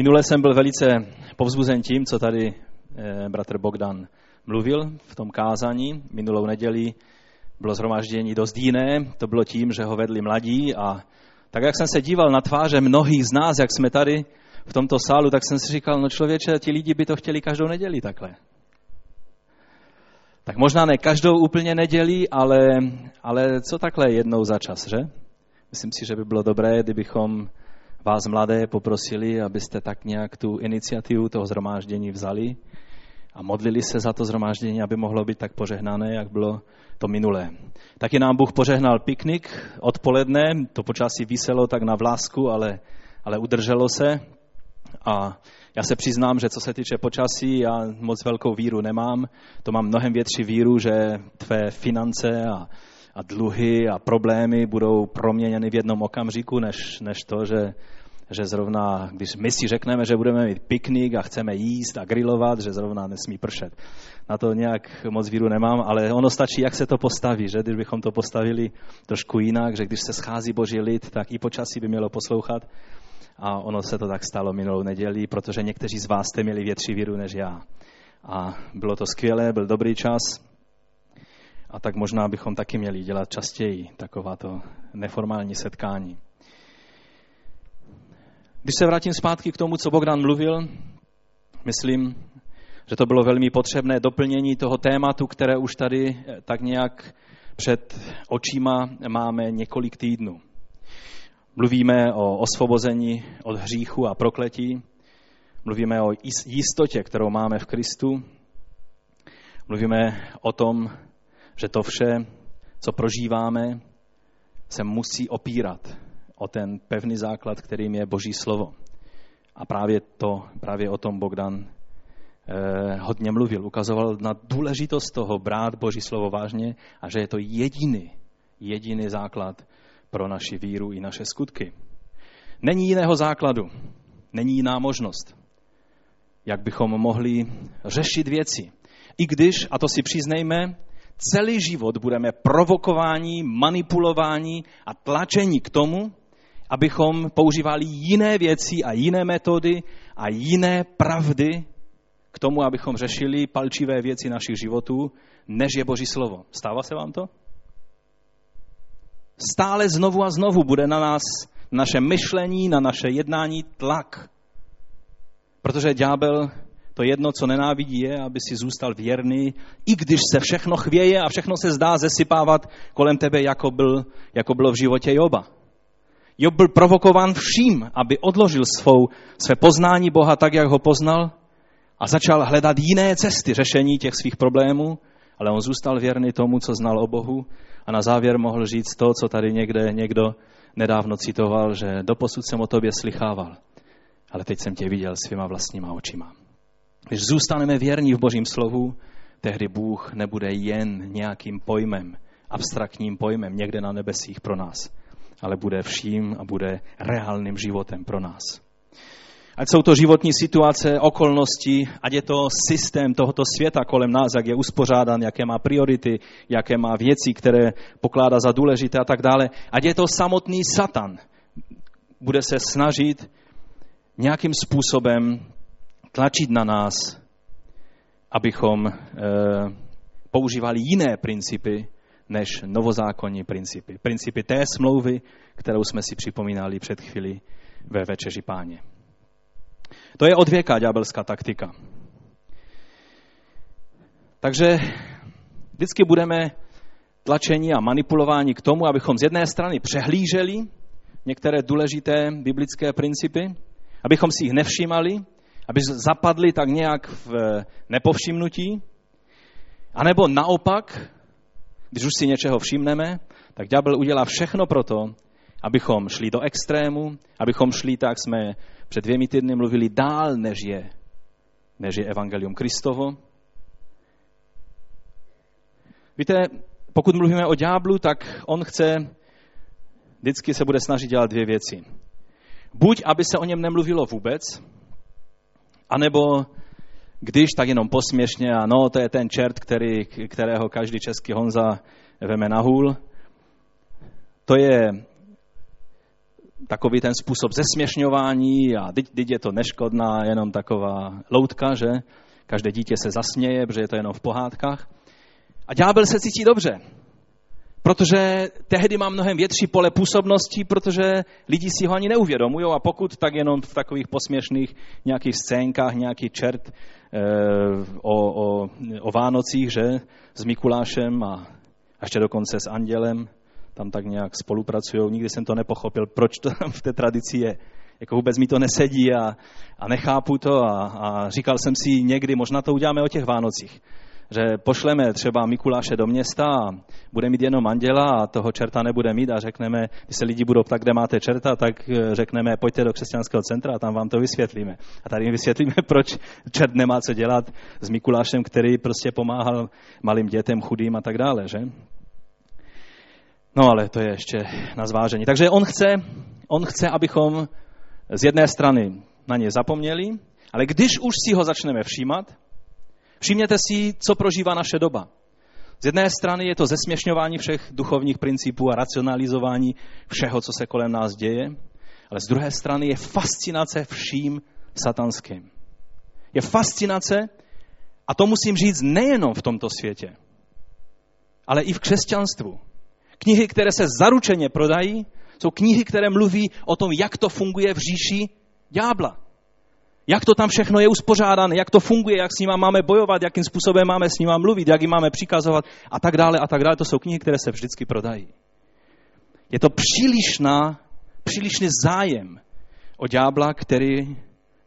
Minule jsem byl velice povzbuzen tím, co tady bratr Bogdan mluvil v tom kázání. Minulou neděli bylo shromáždění dost jiné, to bylo tím, že ho vedli mladí a tak, jak jsem se díval na tváře mnohých z nás, jak jsme tady v tomto sálu, tak jsem si říkal, no člověče, ti lidi by to chtěli každou neděli takhle. Tak možná ne každou úplně neděli, ale co takhle jednou za čas, že? Myslím si, že by bylo dobré, kdybychom vás mladé poprosili, abyste tak nějak tu iniciativu toho shromáždění vzali a modlili se za to shromáždění, aby mohlo být tak požehnané, jak bylo to minulé. Taky nám Bůh požehnal piknik odpoledne, to počasí viselo tak na vlásku, ale udrželo se. A já se přiznám, že co se týče počasí, já moc velkou víru nemám. To mám mnohem větší víru, že tvé finance a dluhy a problémy budou proměněny v jednom okamžiku, než to, že zrovna, když my si řekneme, že budeme mít piknik a chceme jíst a grilovat, že zrovna nesmí pršet. Na to nějak moc víru nemám, ale ono stačí, jak se to postaví, že? Když bychom to postavili trošku jinak, že když se schází Boží lid, tak i počasí by mělo poslouchat. A ono se to tak stalo minulou neděli, protože někteří z vás jste měli větší víru než já. A bylo to skvělé, byl dobrý čas. A tak možná bychom taky měli dělat častěji takováto neformální setkání. Když se vrátím zpátky k tomu, co Bogdan mluvil, myslím, že to bylo velmi potřebné doplnění toho tématu, které už tady tak nějak před očima máme několik týdnů. Mluvíme o osvobození od hříchu a prokletí, mluvíme o jistotě, kterou máme v Kristu, mluvíme o tom, že to vše, co prožíváme, se musí opírat o ten pevný základ, kterým je Boží slovo. A právě o tom Bogdan hodně mluvil, ukazoval na důležitost toho brát Boží slovo vážně a že je to jediný základ pro naši víru i naše skutky. Není jiného základu, není jiná možnost, jak bychom mohli řešit věci. I když, a to si přiznejme, celý život budeme provokováni, manipulováni a tlačeni k tomu, abychom používali jiné věci a jiné metody a jiné pravdy k tomu, abychom řešili palčivé věci našich životů, než je Boží slovo. Stává se vám to? Stále znovu a znovu bude na nás, naše myšlení, na naše jednání tlak. Protože ďábel to jedno, co nenávidí, je, aby si zůstal věrný, i když se všechno chvěje a všechno se zdá zesypávat kolem tebe, jako bylo v životě Joba. Job byl provokován vším, aby odložil své poznání Boha tak, jak ho poznal a začal hledat jiné cesty řešení těch svých problémů, ale on zůstal věrný tomu, co znal o Bohu a na závěr mohl říct to, co tady někdo nedávno citoval, že doposud jsem o tobě slychával, ale teď jsem tě viděl svýma vlastníma očima. Když zůstaneme věrní v Božím slovu, tehdy Bůh nebude jen nějakým pojmem, abstraktním pojmem někde na nebesích pro nás, ale bude vším a bude reálným životem pro nás. Ať jsou to životní situace, okolnosti, ať je to systém tohoto světa kolem nás, jak je uspořádán, jaké má priority, jaké má věci, které pokládá za důležité a tak dále. Ať je to samotný Satan, bude se snažit nějakým způsobem tlačit na nás, abychom používali jiné principy než novozákonní principy. Principy té smlouvy, kterou jsme si připomínali před chvíli ve Večeři Páně. To je od věka ďábelská taktika. Takže vždycky budeme tlačeni a manipulováni k tomu, abychom z jedné strany přehlíželi některé důležité biblické principy, abychom si jich nevšímali, aby zapadli tak nějak v nepovšimnutí, anebo naopak, když už si něčeho všimneme, tak ďábel udělá všechno proto, abychom šli do extrému, abychom šli, tak jsme před 2 týdny mluvili, dál, než je evangelium Kristovo. Víte, pokud mluvíme o ďáblu, tak on vždycky se bude snažit dělat 2 věci. Buď, aby se o něm nemluvilo vůbec, anebo když, tak jenom posměšně, a no, to je ten čert, kterého každý český Honza veme na hůl. To je takový ten způsob zesměšňování a teď je to neškodná, jenom taková loutka, že každé dítě se zasměje, protože je to jenom v pohádkách. A ďábel se cítí dobře, protože tehdy má mnohem větší pole působnosti, protože lidi si ho ani neuvědomují a pokud, tak jenom v takových posměšných nějakých scénkách, nějaký čert o Vánocích, že s Mikulášem a ještě dokonce s andělem, tam tak nějak spolupracují. Nikdy jsem to nepochopil, proč to tam v té tradici je. Jako vůbec mi to nesedí a nechápu to a říkal jsem si někdy, možná to uděláme o těch Vánocích, že pošleme třeba Mikuláše do města a bude mít jenom anděla a toho čerta nebude mít a řekneme, když se lidi budou ptát, kde máte čerta, tak řekneme, pojďte do křesťanského centra a tam vám to vysvětlíme. A tady vysvětlíme, proč čert nemá co dělat s Mikulášem, který prostě pomáhal malým dětem, chudým a tak dále, že? No ale to je ještě na zvážení. Takže on chce, abychom z jedné strany na ně zapomněli, ale když už si ho začneme všímat, všimněte si, co prožívá naše doba. Z jedné strany je to zesměšňování všech duchovních principů a racionalizování všeho, co se kolem nás děje, ale z druhé strany je fascinace vším satanským. Je fascinace, a to musím říct nejenom v tomto světě, ale i v křesťanstvu. Knihy, které se zaručeně prodají, jsou knihy, které mluví o tom, jak to funguje v říši ďábla. Jak to tam všechno je uspořádané, jak to funguje, jak s nima máme bojovat, jakým způsobem máme s nima mluvit, jak jim máme přikazovat a tak dále, a tak dále. To jsou knihy, které se vždycky prodají. Je to přílišný zájem o ďábla, který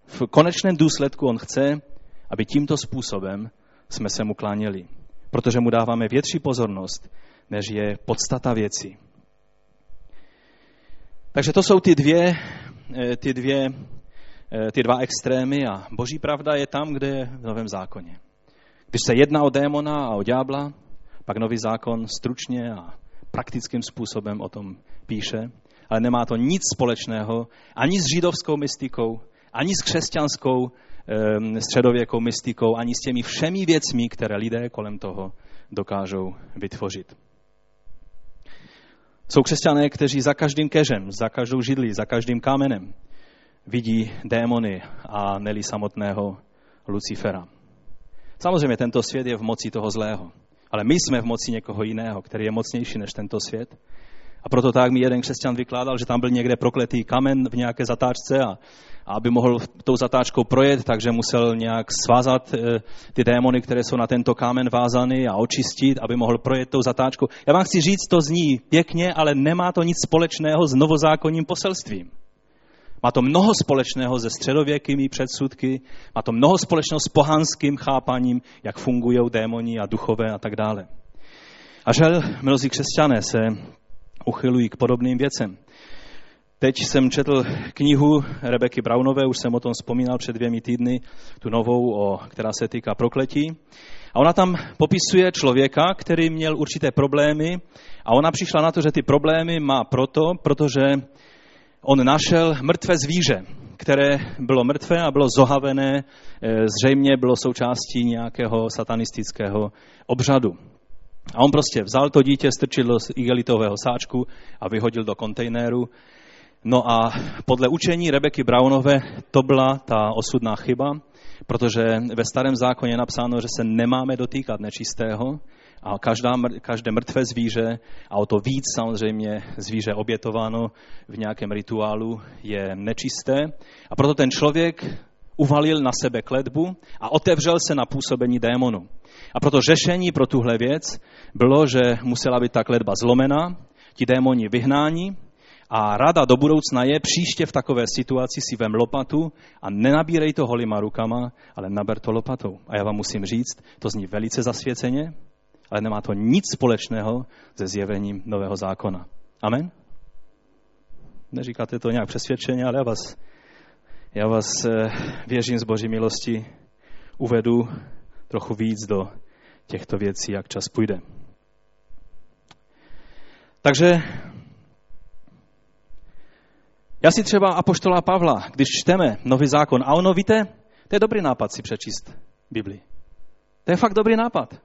v konečném důsledku on chce, aby tímto způsobem jsme se mu kláněli. Protože mu dáváme větší pozornost, než je podstata věci. Takže to jsou ty dva extrémy a boží pravda je tam, kde je v Novém zákoně. Když se jedná o démona a o ďábla, pak Nový zákon stručně a praktickým způsobem o tom píše, ale nemá to nic společného ani s židovskou mystikou, ani s křesťanskou středověkou mystikou, ani s těmi všemi věcmi, které lidé kolem toho dokážou vytvořit. Jsou křesťané, kteří za každým keřem, za každou židlí, za každým kámenem vidí démony a neli samotného Lucifera. Samozřejmě tento svět je v moci toho zlého, ale my jsme v moci někoho jiného, který je mocnější než tento svět. A proto tak mi jeden křesťan vykládal, že tam byl někde prokletý kamen v nějaké zatáčce a aby mohl tou zatáčkou projet, takže musel nějak svázat ty démony, které jsou na tento kámen vázány a očistit, aby mohl projet tou zatáčkou. Já vám chci říct, to zní pěkně, ale nemá to nic společného s novozákonním poselstvím. Má to mnoho společného se středověkými předsudky, má to mnoho společného s pohanským chápaním, jak fungují démoni a duchové a tak dále. A žel, mnozí křesťané se uchylují k podobným věcem. Teď jsem četl knihu Rebeky Brownové, už jsem o tom vzpomínal před 2 týdny, tu novou, která se týká prokletí. A ona tam popisuje člověka, který měl určité problémy a ona přišla na to, že ty problémy má protože on našel mrtvé zvíře, které bylo mrtvé a bylo zohavené, zřejmě bylo součástí nějakého satanistického obřadu. A on prostě vzal to dítě, strčil do igelitového sáčku a vyhodil do kontejneru. No a podle učení Rebeky Brownové to byla ta osudná chyba, protože ve Starém zákoně je napsáno, že se nemáme dotýkat nečistého a každé mrtvé zvíře, a o to víc samozřejmě zvíře obětováno v nějakém rituálu, je nečisté. A proto ten člověk uvalil na sebe kletbu a otevřel se na působení démonu. A proto řešení pro tuhle věc bylo, že musela být ta kletba zlomena, ti démoni vyhnáni a rada do budoucna je příště v takové situaci si vem lopatu a nenabírej to holýma rukama, ale naber to lopatou. A já vám musím říct, to zní velice zasvěceně, ale nemá to nic společného se zjevením Nového zákona. Amen? Neříkáte to nějak přesvědčeně, ale já vás věřím z boží milosti uvedu trochu víc do těchto věcí, jak čas půjde. Takže já si třeba Apoštola Pavla, když čteme Nový zákon, a ono, víte, to je dobrý nápad si přečíst Biblii. To je fakt dobrý nápad.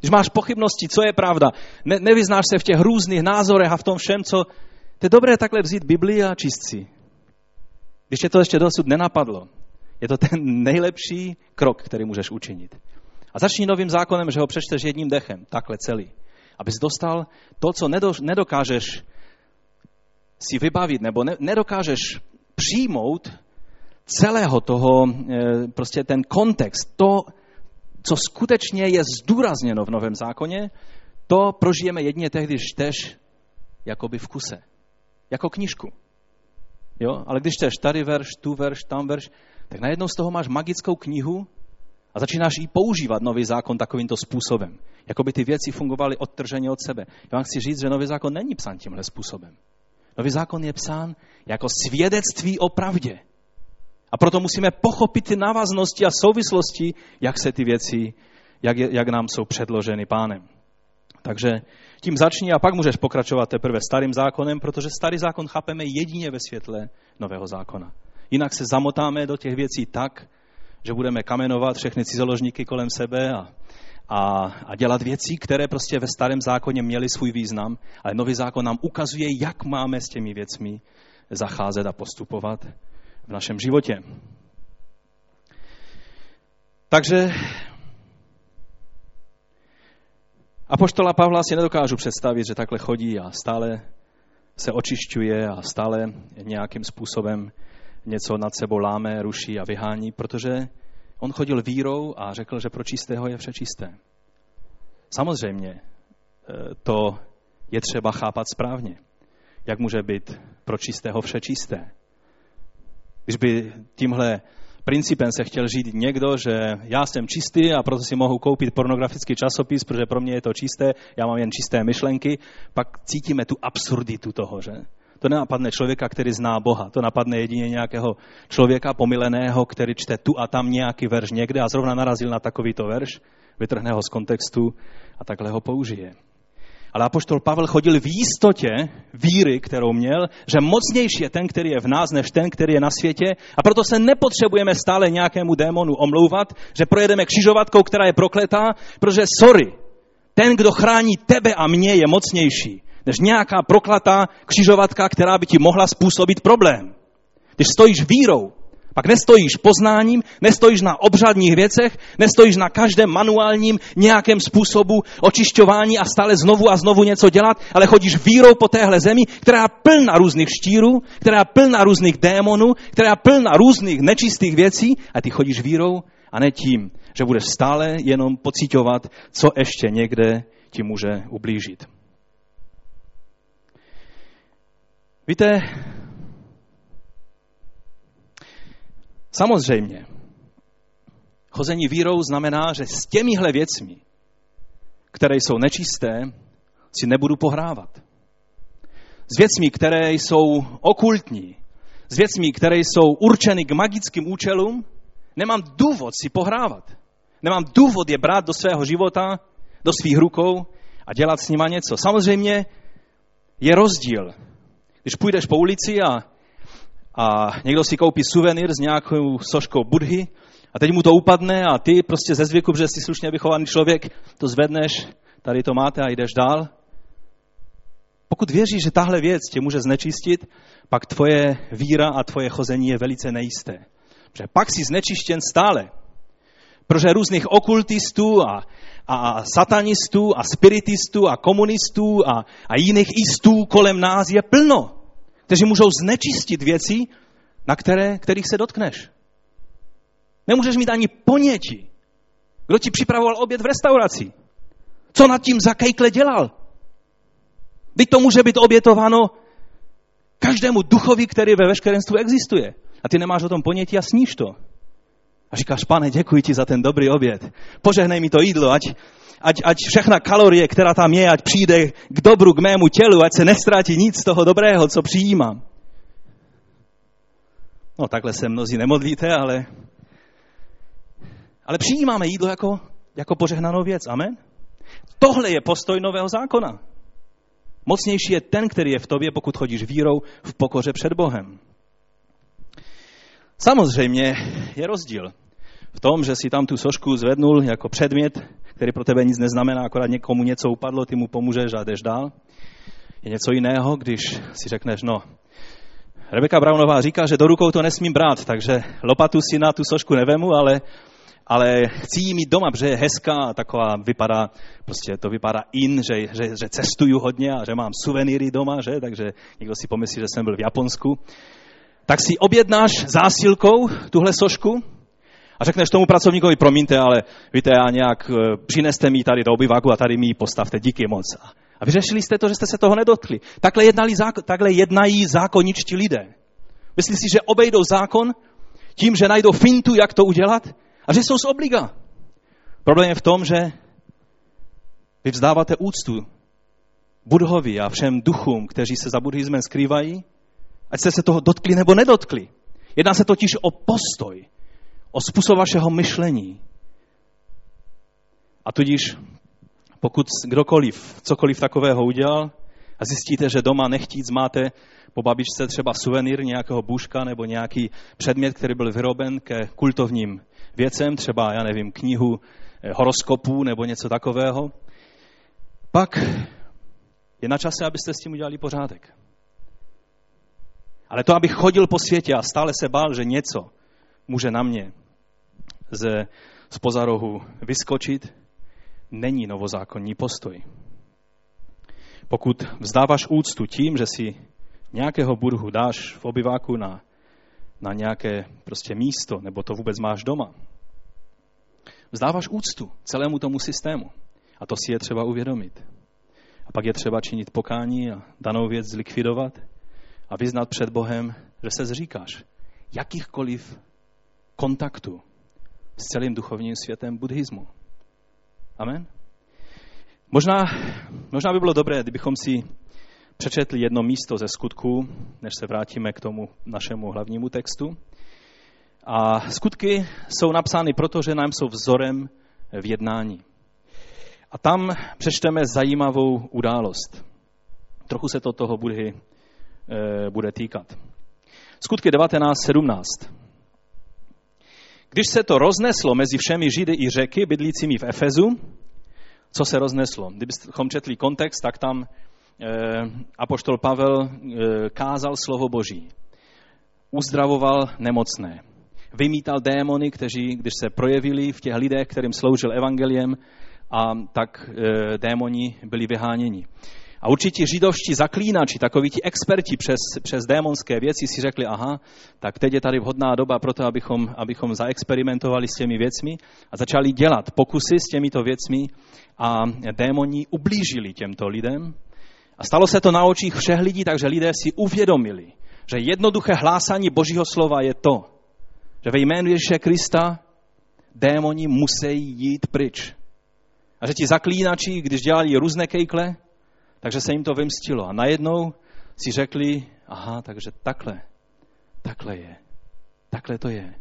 Když máš pochybnosti, co je pravda, nevyznáš se v těch různých názorech a v tom všem, co To je dobré takhle vzít Biblii a číst si. Když tě to ještě dosud nenapadlo, je to ten nejlepší krok, který můžeš učinit. A začni Novým zákonem, že ho přečteš jedním dechem, takhle celý. Abys dostal to, co nedokážeš si vybavit, nebo nedokážeš přijmout celého toho, prostě ten kontext, to, co skutečně je zdůrazněno v Novém zákoně, to prožijeme jedině tehdy, když čteš jakoby v kuse, jako knížku. Jo? Ale když čteš tady verš, tu verš, tam verš, tak najednou z toho máš magickou knihu a začínáš ji používat, Nový zákon, takovýmto způsobem. Jakoby ty věci fungovaly odtrženě od sebe. Já vám chci říct, že Nový zákon není psán tímhle způsobem. Nový zákon je psán jako svědectví o pravdě. A proto musíme pochopit ty návaznosti a souvislosti, jak se ty věci, jak nám jsou předloženy Pánem. Takže tím začni a pak můžeš pokračovat teprve Starým zákonem, protože Starý zákon chápeme jedině ve světle Nového zákona. Jinak se zamotáme do těch věcí tak, že budeme kamenovat všechny cizoložníky kolem sebe a dělat věci, které prostě ve Starém zákoně měly svůj význam, ale Nový zákon nám ukazuje, jak máme s těmi věcmi zacházet a postupovat v našem životě. Takže apoštola Pavla si nedokážu představit, že takhle chodí a stále se očišťuje a stále nějakým způsobem něco nad sebou láme, ruší a vyhání, protože on chodil vírou a řekl, že pro čistého je všečisté. Samozřejmě to je třeba chápat správně. Jak může být pro čistého všečisté? Když by tímhle principem se chtěl žít někdo, že já jsem čistý a proto si mohu koupit pornografický časopis, protože pro mě je to čisté, já mám jen čisté myšlenky, pak cítíme tu absurditu toho, že? To nenapadne člověka, který zná Boha. To napadne jedině nějakého člověka pomileného, který čte tu a tam nějaký verš někde a zrovna narazil na takovýto verš, vytrhne ho z kontextu a takhle ho použije. Ale apoštol Pavel chodil v jistotě víry, kterou měl, že mocnější je ten, který je v nás, než ten, který je na světě, a proto se nepotřebujeme stále nějakému démonu omlouvat, že projedeme křižovatkou, která je prokletá, protože sorry, ten, kdo chrání tebe a mě, je mocnější než nějaká proklatá křižovatka, která by ti mohla způsobit problém. Když stojíš vírou, pak nestojíš poznáním, nestojíš na obřadních věcech, nestojíš na každém manuálním nějakém způsobu očišťování a stále znovu a znovu něco dělat, ale chodíš vírou po téhle zemi, která je plná různých štírů, která je plná různých démonů, která je plná různých nečistých věcí a ty chodíš vírou a ne tím, že budeš stále jenom pociťovat, co ještě někde ti může ublížit. Víte, samozřejmě, chození vírou znamená, že s těmihle věcmi, které jsou nečisté, si nebudu pohrávat. S věcmi, které jsou okultní, s věcmi, které jsou určeny k magickým účelům, nemám důvod si pohrávat. Nemám důvod je brát do svého života, do svých rukou a dělat s nima něco. Samozřejmě je rozdíl. Když půjdeš po ulici a někdo si koupí suvenýr s nějakou soškou Budhy a teď mu to upadne a ty prostě ze zvyku, protože jsi slušně vychovaný člověk, to zvedneš, tady to máte a jdeš dál. Pokud věříš, že tahle věc tě může znečistit, pak tvoje víra a tvoje chození je velice nejisté. Protože pak jsi znečištěn stále. Protože různých okultistů a satanistů a spiritistů a komunistů a jiných istů kolem nás je plno, kteří můžou znečistit věci, na kterých se dotkneš. Nemůžeš mít ani ponětí, kdo ti připravoval oběd v restauraci. Co nad tím za kejkle dělal? Vždyť to může být obětováno každému duchovi, který ve veškerenstvu existuje. A ty nemáš o tom ponětí a sníš to. A říkáš, Pane, děkuji ti za ten dobrý oběd. Požehnej mi to jídlo, ať všechna kalorie, která tam je, ať přijde k dobru, k mému tělu, ať se neztrátí nic z toho dobrého, co přijímám. No takhle se mnozí nemodlíte, ale přijímáme jídlo jako požehnanou věc. Amen? Tohle je postoj Nového zákona. Mocnější je ten, který je v tobě, pokud chodíš vírou v pokoře před Bohem. Samozřejmě je rozdíl v tom, že si tam tu sošku zvednul jako předmět, který pro tebe nic neznamená, akorát někomu něco upadlo, ty mu pomůžeš a jdeš dál. Je něco jiného, když si řekneš, no, Rebeka Brownová říká, že do rukou to nesmím brát, takže lopatu si na tu sošku nevemu, ale chci jí mít doma, protože je hezká, taková vypadá, prostě to vypadá in, že cestuju hodně a že mám suvenýry doma, že? Takže někdo si pomyslí, že jsem byl v Japonsku. Tak si objednáš zásilkou tuhle sošku a řekneš tomu pracovníkovi, promiňte, ale víte, já nějak přineste mi tady do obyváku a tady mi ji postavte, díky moc. A vyřešili jste to, že jste se toho nedotkli. Takhle jednají zákoničtí lidé. Myslí si, že obejdou zákon tím, že najdou fintu, jak to udělat, a že jsou z obliga. Problém je v tom, že vy vzdáváte úctu Budhovi a všem duchům, kteří se za buddhismem skrývají, ať jste se toho dotkli nebo nedotkli. Jedná se totiž o postoj, o způsob vašeho myšlení. A tudíž, pokud kdokoliv, cokoliv takového udělal a zjistíte, že doma nechtíc máte po babičce třeba suvenýr nějakého bůžka nebo nějaký předmět, který byl vyroben ke kultovním věcem, třeba, já nevím, knihu horoskopů nebo něco takového, pak je na čase, abyste s tím udělali pořádek. Ale to, abych chodil po světě a stále se bál, že něco může na mě spoza rohu vyskočit, není novozákonní postoj. Pokud vzdáváš úctu tím, že si nějakého burhu dáš v obyváku na nějaké prostě místo, nebo to vůbec máš doma, vzdáváš úctu celému tomu systému. A to si je třeba uvědomit. A pak je třeba činit pokání a danou věc zlikvidovat a vyznat před Bohem, že se zříkáš jakýchkoliv kontaktů s celým duchovním světem buddhismu. Amen? Možná by bylo dobré, kdybychom si přečetli jedno místo ze Skutků, než se vrátíme k tomu našemu hlavnímu textu. A Skutky jsou napsány proto, že nám jsou vzorem v jednání. A tam přečteme zajímavou událost. Trochu se to toho Budhy bude týkat. Skutky 19:17. Když se to rozneslo mezi všemi Židy i Řeky, bydlícími v Efezu, co se rozneslo? Kdybychom četli kontext, tak tam apoštol Pavel kázal slovo Boží. Uzdravoval nemocné. Vymítal démony, kteří, když se projevili v těch lidech, kterým sloužil evangeliem, a tak démoni byli vyháněni. A určitě židovští zaklínači, takoví ti experti přes démonské věci si řekli, aha, tak teď je tady vhodná doba pro to, abychom zaexperimentovali s těmi věcmi a začali dělat pokusy s těmito věcmi a démoni ublížili těmto lidem. A stalo se to na očích všech lidí, takže lidé si uvědomili, že jednoduché hlásání Božího slova je to, že ve jménu Ježíše Krista démoni musí jít pryč. A že ti zaklínači, když dělali různé kejkle, takže se jim to vymstilo. A najednou si řekli, aha, takže takhle to je,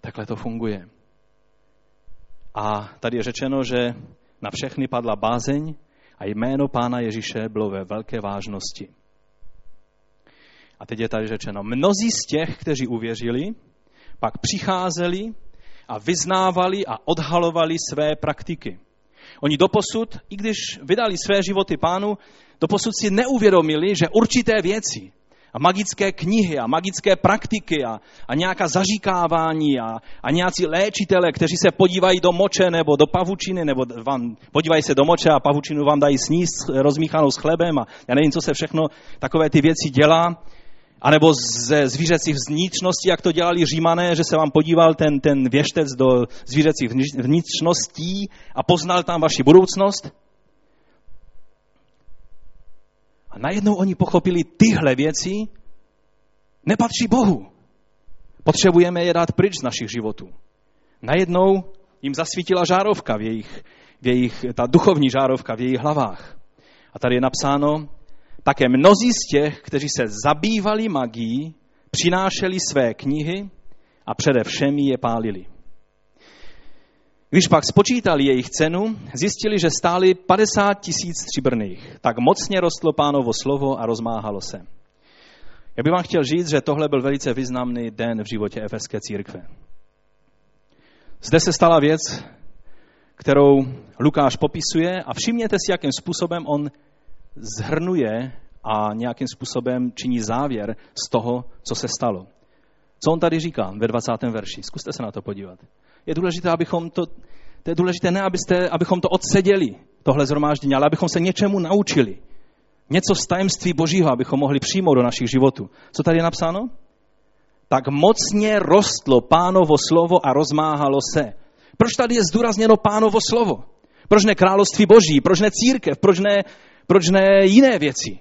takhle to funguje. A tady je řečeno, že na všechny padla bázeň a jméno Pána Ježíše bylo ve velké vážnosti. A teď je tady řečeno, mnozí z těch, kteří uvěřili, pak přicházeli a vyznávali a odhalovali své praktiky. Oni doposud, i když vydali své životy Pánu, doposud si neuvědomili, že určité věci a magické knihy a magické praktiky a nějaká zaříkávání a nějací léčitele, kteří se podívají do moče nebo do pavučiny, nebo vám podívají se do moče a pavučinu vám dají sníst rozmíchanou s chlebem a já nevím, co se všechno takové ty věci dělá, anebo ze zvířecích vnitřností, jak to dělali Římané, že se vám podíval ten věštec do zvířecích vnitřností a poznal tam vaši budoucnost. A najednou oni pochopili, tyhle věci nepatří Bohu. Potřebujeme je dát pryč z našich životů. Najednou jim zasvítila žárovka ta duchovní žárovka v jejich hlavách. A tady je napsáno, také mnozí z těch, kteří se zabývali magií, přinášeli své knihy a především je pálili. Když pak spočítali jejich cenu, zjistili, že stály 50 000 stříbrných. Tak mocně rostlo Pánovo slovo a rozmáhalo se. Já bych vám chtěl říct, že tohle byl velice významný den v životě efeské církve. Zde se stala věc, kterou Lukáš popisuje a všimněte si, jakým způsobem on zhrnuje a nějakým způsobem činí závěr z toho, co se stalo. Co on tady říká ve 20. verši? Zkuste se na to podívat. Je důležité, abychom to odseděli, tohle shromáždění, ale abychom se něčemu naučili. Něco z tajemství Božího, abychom mohli přijmout do našich životů. Co tady je napsáno? Tak mocně rostlo Pánovo slovo a rozmáhalo se. Proč tady je zdůrazněno Pánovo slovo? Proč ne království Boží? Proč ne církev? Proč ne jiné věci?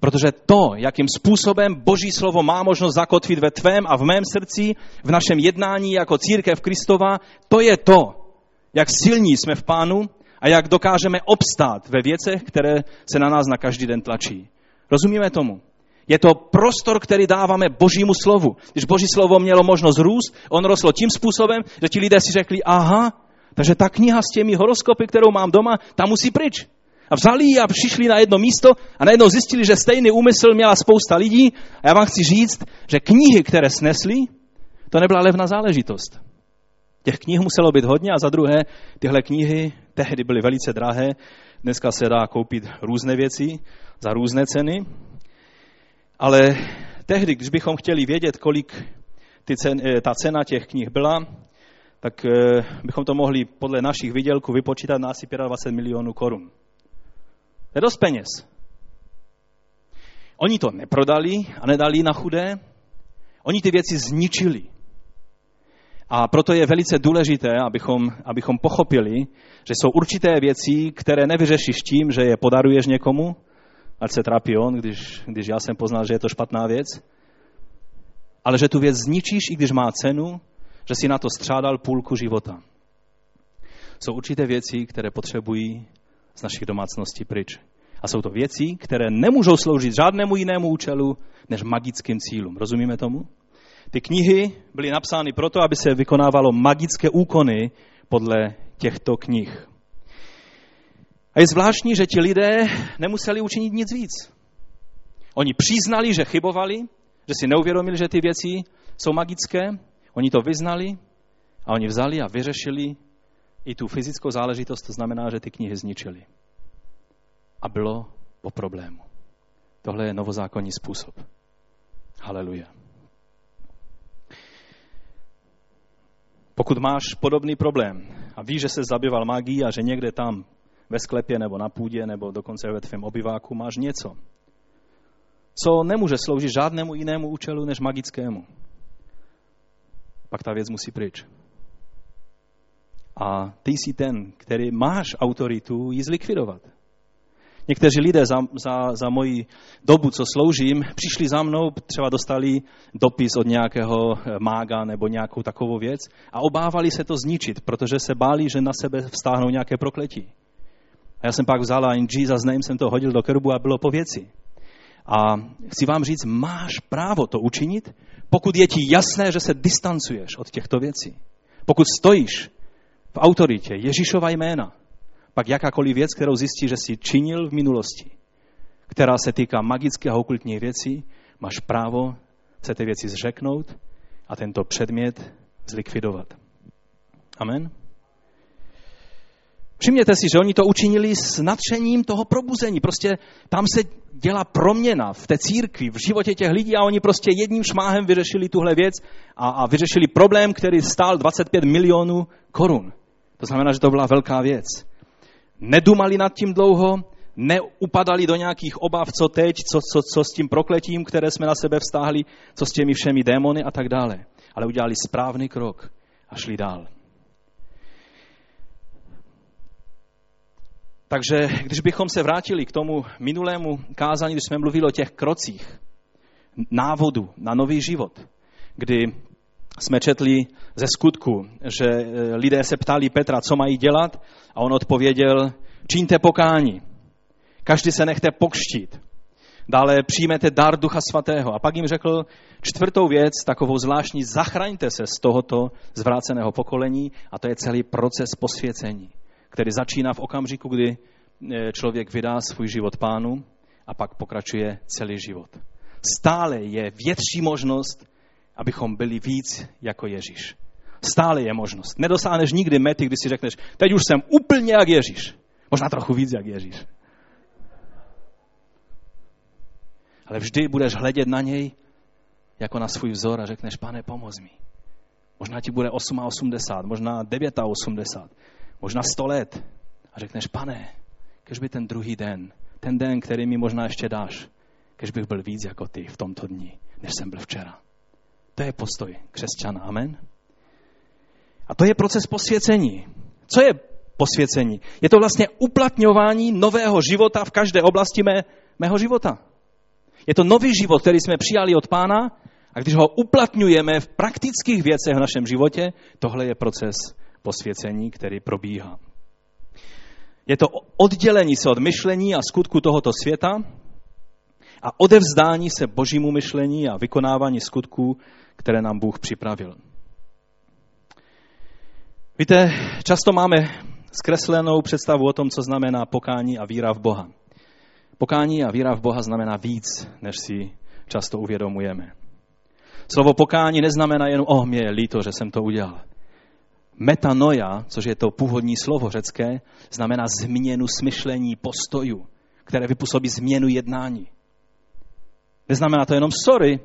Protože to, jakým způsobem Boží slovo má možnost zakotvit ve tvém a v mém srdci, v našem jednání jako církev Kristova, to je to, jak silní jsme v Pánu a jak dokážeme obstát ve věcech, které se na nás na každý den tlačí. Rozumíme tomu? Je to prostor, který dáváme Božímu slovu. Když Boží slovo mělo možnost růst, on rostlo tím způsobem, že ti lidé si řekli, aha, takže ta kniha s těmi horoskopy, kterou mám doma, ta musí pryč. A vzali ji a přišli na jedno místo a najednou zjistili, že stejný úmysl měla spousta lidí. A já vám chci říct, že knihy, které snesli, to nebyla levná záležitost. Těch knih muselo být hodně a za druhé, tyhle knihy tehdy byly velice drahé. Dneska se dá koupit různé věci za různé ceny. Ale tehdy, když bychom chtěli vědět, kolik ta cena těch knih byla, tak bychom to mohli podle našich výdělků vypočítat na asi 25 milionů korun. To je dost peněz. Oni to neprodali a nedali na chudé. Oni ty věci zničili. A proto je velice důležité, abychom pochopili, že jsou určité věci, které nevyřešíš tím, že je podaruješ někomu, ať se trápí on, když já jsem poznal, že je to špatná věc, ale že tu věc zničíš, i když má cenu, že si na to střádal půlku života. Jsou určité věci, které potřebují z našich domácností pryč. A jsou to věci, které nemůžou sloužit žádnému jinému účelu, než magickým cílům. Rozumíme tomu? Ty knihy byly napsány proto, aby se vykonávalo magické úkony podle těchto knih. A je zvláštní, že ti lidé nemuseli učinit nic víc. Oni přiznali, že chybovali, že si neuvědomili, že ty věci jsou magické. Oni to vyznali a oni vzali a vyřešili i tu fyzickou záležitost, to znamená, že ty knihy zničili. A bylo po problému. Tohle je novozákonní způsob. Haleluja. Pokud máš podobný problém a víš, že se zabýval magií a že někde tam ve sklepě nebo na půdě nebo dokonce ve tvém obyváku máš něco, co nemůže sloužit žádnému jinému účelu než magickému, pak ta věc musí pryč. A ty jsi ten, který máš autoritu ji zlikvidovat. Někteří lidé za moji dobu, co sloužím, přišli za mnou, třeba dostali dopis od nějakého mága nebo nějakou takovou věc a obávali se to zničit, protože se báli, že na sebe vztáhnou nějaké prokletí. A já jsem pak vzal a in Jesus name jsem to hodil do krbu a bylo po věci. A chci vám říct, máš právo to učinit, pokud je ti jasné, že se distancuješ od těchto věcí. Pokud stojíš v autoritě Ježíšova jména, pak jakákoliv věc, kterou zjistíš, že jsi činil v minulosti, která se týká magické a okultní věci, máš právo se ty věci zřeknout a tento předmět zlikvidovat. Amen. Všimněte si, že oni to učinili s nadšením toho probuzení. Prostě tam se dělá proměna v té církvi, v životě těch lidí a oni prostě jedním šmáhem vyřešili tuhle věc a vyřešili problém, který stál 25 milionů korun. To znamená, že to byla velká věc. Nedumali nad tím dlouho, neupadali do nějakých obav, co teď, co s tím prokletím, které jsme na sebe vztáhli, co s těmi všemi démony a tak dále. Ale udělali správný krok a šli dál. Takže když bychom se vrátili k tomu minulému kázání, když jsme mluvili o těch krocích, návodu na nový život, kdy jsme četli ze skutku, že lidé se ptali Petra, co mají dělat, a on odpověděl, čiňte pokání, každý se nechte pokřtít, dále přijmete dar Ducha Svatého. A pak jim řekl čtvrtou věc, takovou zvláštní, zachraňte se z tohoto zvráceného pokolení, a to je celý proces posvěcení, který začíná v okamžiku, kdy člověk vydá svůj život Pánu a pak pokračuje celý život. Stále je větší možnost, abychom byli víc jako Ježíš. Stále je možnost. Nedosáhneš nikdy mety, když si řekneš, teď už jsem úplně jak Ježíš. Možná trochu víc jak Ježíš. ale vždy budeš hledět na něj jako na svůj vzor a řekneš, Pane, pomoz mi. Možná ti bude 80, možná 89, možná 100 let. A řekneš, Pane, kež by ten druhý den, ten den, který mi možná ještě dáš, kež bych byl víc jako ty v tomto dni, než jsem byl včera. To je postoj křesťana. Amen. A to je proces posvěcení. Co je posvěcení? Je to vlastně uplatňování nového života v každé oblasti mého života. Je to nový život, který jsme přijali od Pána, a když ho uplatňujeme v praktických věcech v našem životě, tohle je proces posvěcení, který probíhá. Je to oddělení se od myšlení a skutku tohoto světa a odevzdání se Božímu myšlení a vykonávání skutků, které nám Bůh připravil. Víte, často máme zkreslenou představu o tom, co znamená pokání a víra v Boha. Pokání a víra v Boha znamená víc, než si často uvědomujeme. Slovo pokání neznamená jenom, mě je líto, že jsem to udělal. Metanoia, což je to původní slovo řecké, znamená změnu smyšlení, postoju, které vypůsobí změnu jednání. Neznamená to jenom sorry,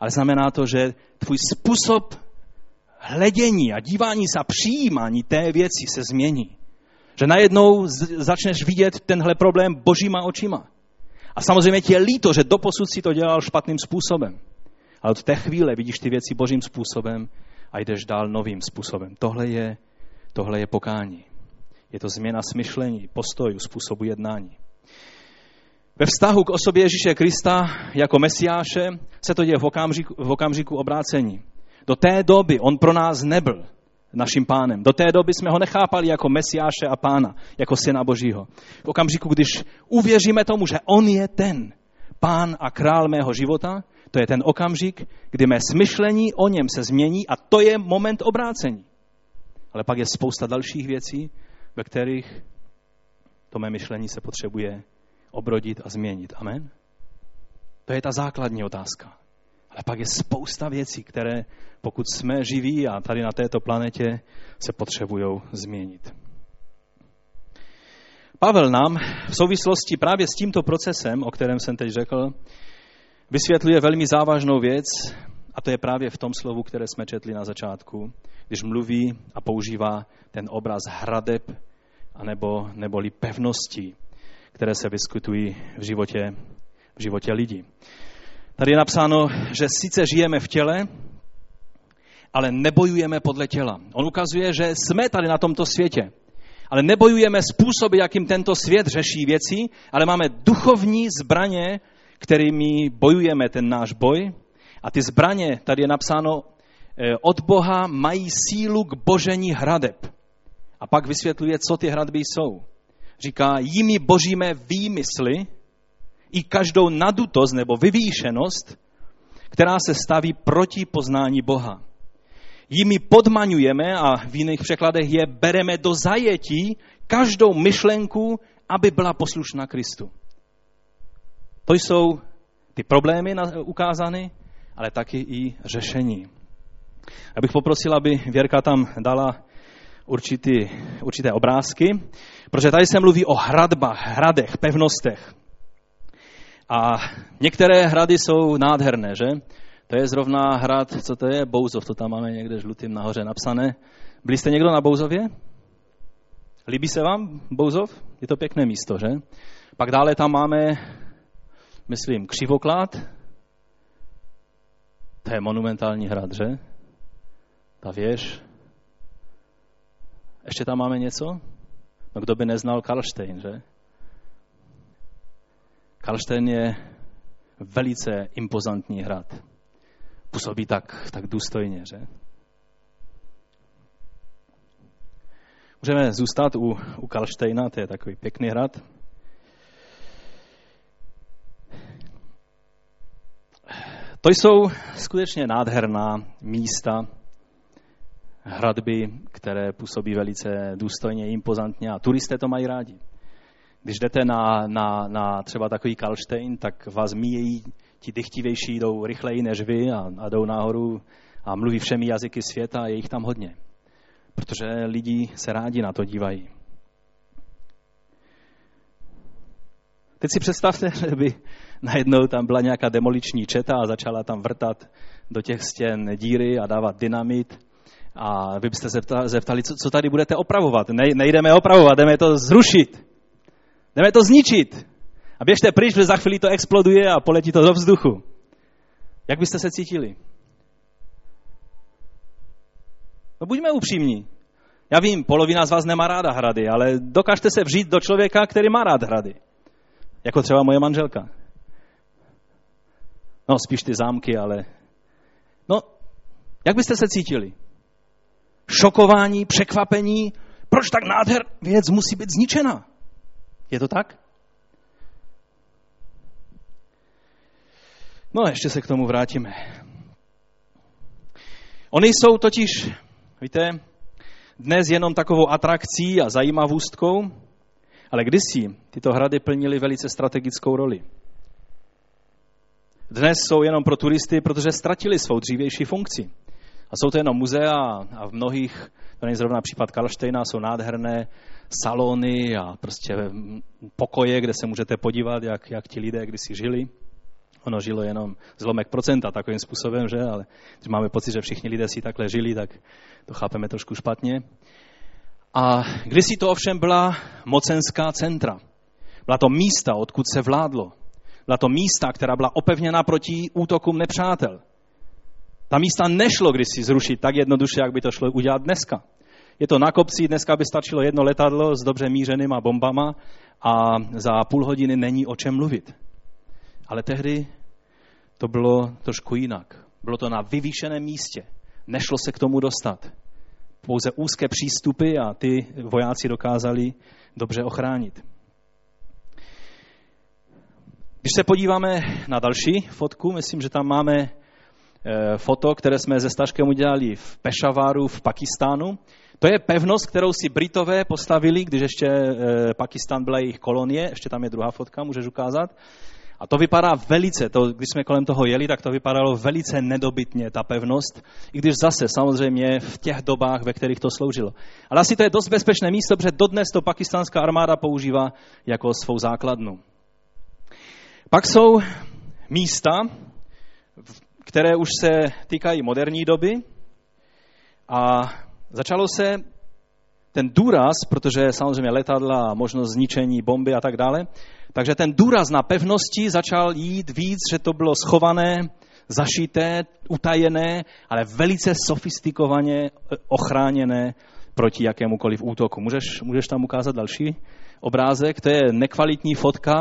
ale znamená to, že tvůj způsob hledění a dívání se a přijímání té věci se změní. Že najednou začneš vidět tenhle problém Božíma očima. A samozřejmě ti je líto, že doposud si to dělal špatným způsobem. Ale od té chvíle vidíš ty věci Božím způsobem a jdeš dál novým způsobem. Tohle je pokání. Je to změna smyšlení, postoju, způsobu jednání. Ve vztahu k osobě Ježíše Krista jako Mesiáše se to děje v okamžiku obrácení. Do té doby on pro nás nebyl naším pánem. Do té doby jsme ho nechápali jako Mesiáše a pána, jako syna Božího. V okamžiku, když uvěříme tomu, že on je ten pán a král mého života, to je ten okamžik, kdy mé smyšlení o něm se změní a to je moment obrácení. Ale pak je spousta dalších věcí, ve kterých to mé myšlení se potřebuje obrodit a změnit. Amen? To je ta základní otázka. Ale pak je spousta věcí, které, pokud jsme živí a tady na této planetě, se potřebují změnit. Pavel nám v souvislosti právě s tímto procesem, o kterém jsem teď řekl, vysvětluje velmi závažnou věc, a to je právě v tom slovu, které jsme četli na začátku, když mluví a používá ten obraz hradeb, anebo, neboli pevností, které se vyskytují v životě lidí. Tady je napsáno, že sice žijeme v těle, ale nebojujeme podle těla. On ukazuje, že jsme tady na tomto světě, ale nebojujeme způsoby, jakým tento svět řeší věci, ale máme duchovní zbraně, kterými bojujeme ten náš boj. A ty zbraně, tady je napsáno, od Boha mají sílu k boření hradeb. A pak vysvětluje, co ty hradby jsou. Říká, jimi boříme výmysly i každou nadutost nebo vyvýšenost, která se staví proti poznání Boha. Jimi podmaňujeme, a v jiných překladech je, bereme do zajetí každou myšlenku, aby byla poslušná Kristu. To jsou ty problémy ukázány, ale taky i řešení. Já bych poprosil, aby Věrka tam dala určité obrázky, protože tady se mluví o hradbách, hradech, pevnostech. A některé hrady jsou nádherné, že? To je zrovna hrad, co to je? Bouzov, to tam máme někde žlutým nahoře napsané. Byli jste někdo na Bouzově? Líbí se vám Bouzov? Je to pěkné místo, že? Pak dále tam máme, myslím, Křivoklát. To je monumentální hrad, že? Ta věž. Ještě tam máme něco? No kdo by neznal Karlštejn, že? Karlštejn je velice impozantní hrad. Působí tak důstojně, že? Můžeme zůstat u Karlštejna, to je takový pěkný hrad. To jsou skutečně nádherná místa, hradby, které působí velice důstojně, impozantně a turisté to mají rádi. Když jdete na třeba takový Karlštejn, tak vás míjejí, ti dychtivější jdou rychleji než vy a jdou nahoru a mluví všemi jazyky světa a je jich tam hodně. Protože lidi se rádi na to dívají. Teď si představte, že by najednou tam byla nějaká demoliční četa a začala tam vrtat do těch stěn díry a dávat dynamit. A vy byste se zeptali, co tady budete opravovat? Nejdeme opravovat, jdeme to zrušit. Jdeme to zničit. A běžte pryč, protože za chvíli to exploduje a poletí to do vzduchu. Jak byste se cítili? No buďme upřímní. Já vím, polovina z vás nemá ráda hrady, ale dokážte se vžít do člověka, který má rád hrady. Jako třeba moje manželka. No, spíš ty zámky, ale... No, jak byste se cítili? Šokování, překvapení, proč tak nádherná věc musí být zničena? Je to tak? No a ještě se k tomu vrátíme. Oni jsou totiž, víte, dnes jenom takovou atrakcí a zajímavostkou, ale kdysi tyto hrady plnily velice strategickou roli. Dnes jsou jenom pro turisty, protože ztratili svou dřívější funkci. A jsou to jenom muzea a v mnohých, to není zrovna případ Karlštejna, jsou nádherné salony a prostě pokoje, kde se můžete podívat, jak ti lidé kdysi žili. Ono žilo jenom zlomek procenta takovým způsobem, že? Ale když máme pocit, že všichni lidé si takhle žili, tak to chápeme trošku špatně. A kdysi to ovšem byla mocenská centra. Byla to místa, odkud se vládlo. Byla to místa, která byla opevněna proti útokům nepřátel. Ta místa nešlo kdysi zrušit tak jednoduše, jak by to šlo udělat dneska. Je to na kopci, dneska by stačilo jedno letadlo s dobře mířenýma bombama a za půl hodiny není o čem mluvit. Ale tehdy to bylo trošku jinak. Bylo to na vyvýšeném místě. Nešlo se k tomu dostat. Pouze úzké přístupy a ty vojáci dokázali dobře ochránit. Když se podíváme na další fotku, myslím, že tam máme foto, které jsme se Staškem udělali v Pešaváru v Pakistánu. To je pevnost, kterou si Britové postavili, když ještě Pakistán byla jejich kolonie. Ještě tam je druhá fotka, můžeš ukázat. A to vypadá velice, když jsme kolem toho jeli, tak to vypadalo velice nedobytně, ta pevnost, i když zase samozřejmě v těch dobách, ve kterých to sloužilo. Ale asi to je dost bezpečné místo, protože dodnes to pakistánská armáda používá jako svou základnu. Pak jsou místa, které už se týkají moderní doby a začalo se ten důraz, protože samozřejmě letadla, možnost zničení bomby a tak dále, takže ten důraz na pevnosti začal jít víc, že to bylo schované, zašité, utajené, ale velice sofistikovaně ochráněné proti jakémukoliv útoku. Můžeš tam ukázat další obrázek? To je nekvalitní fotka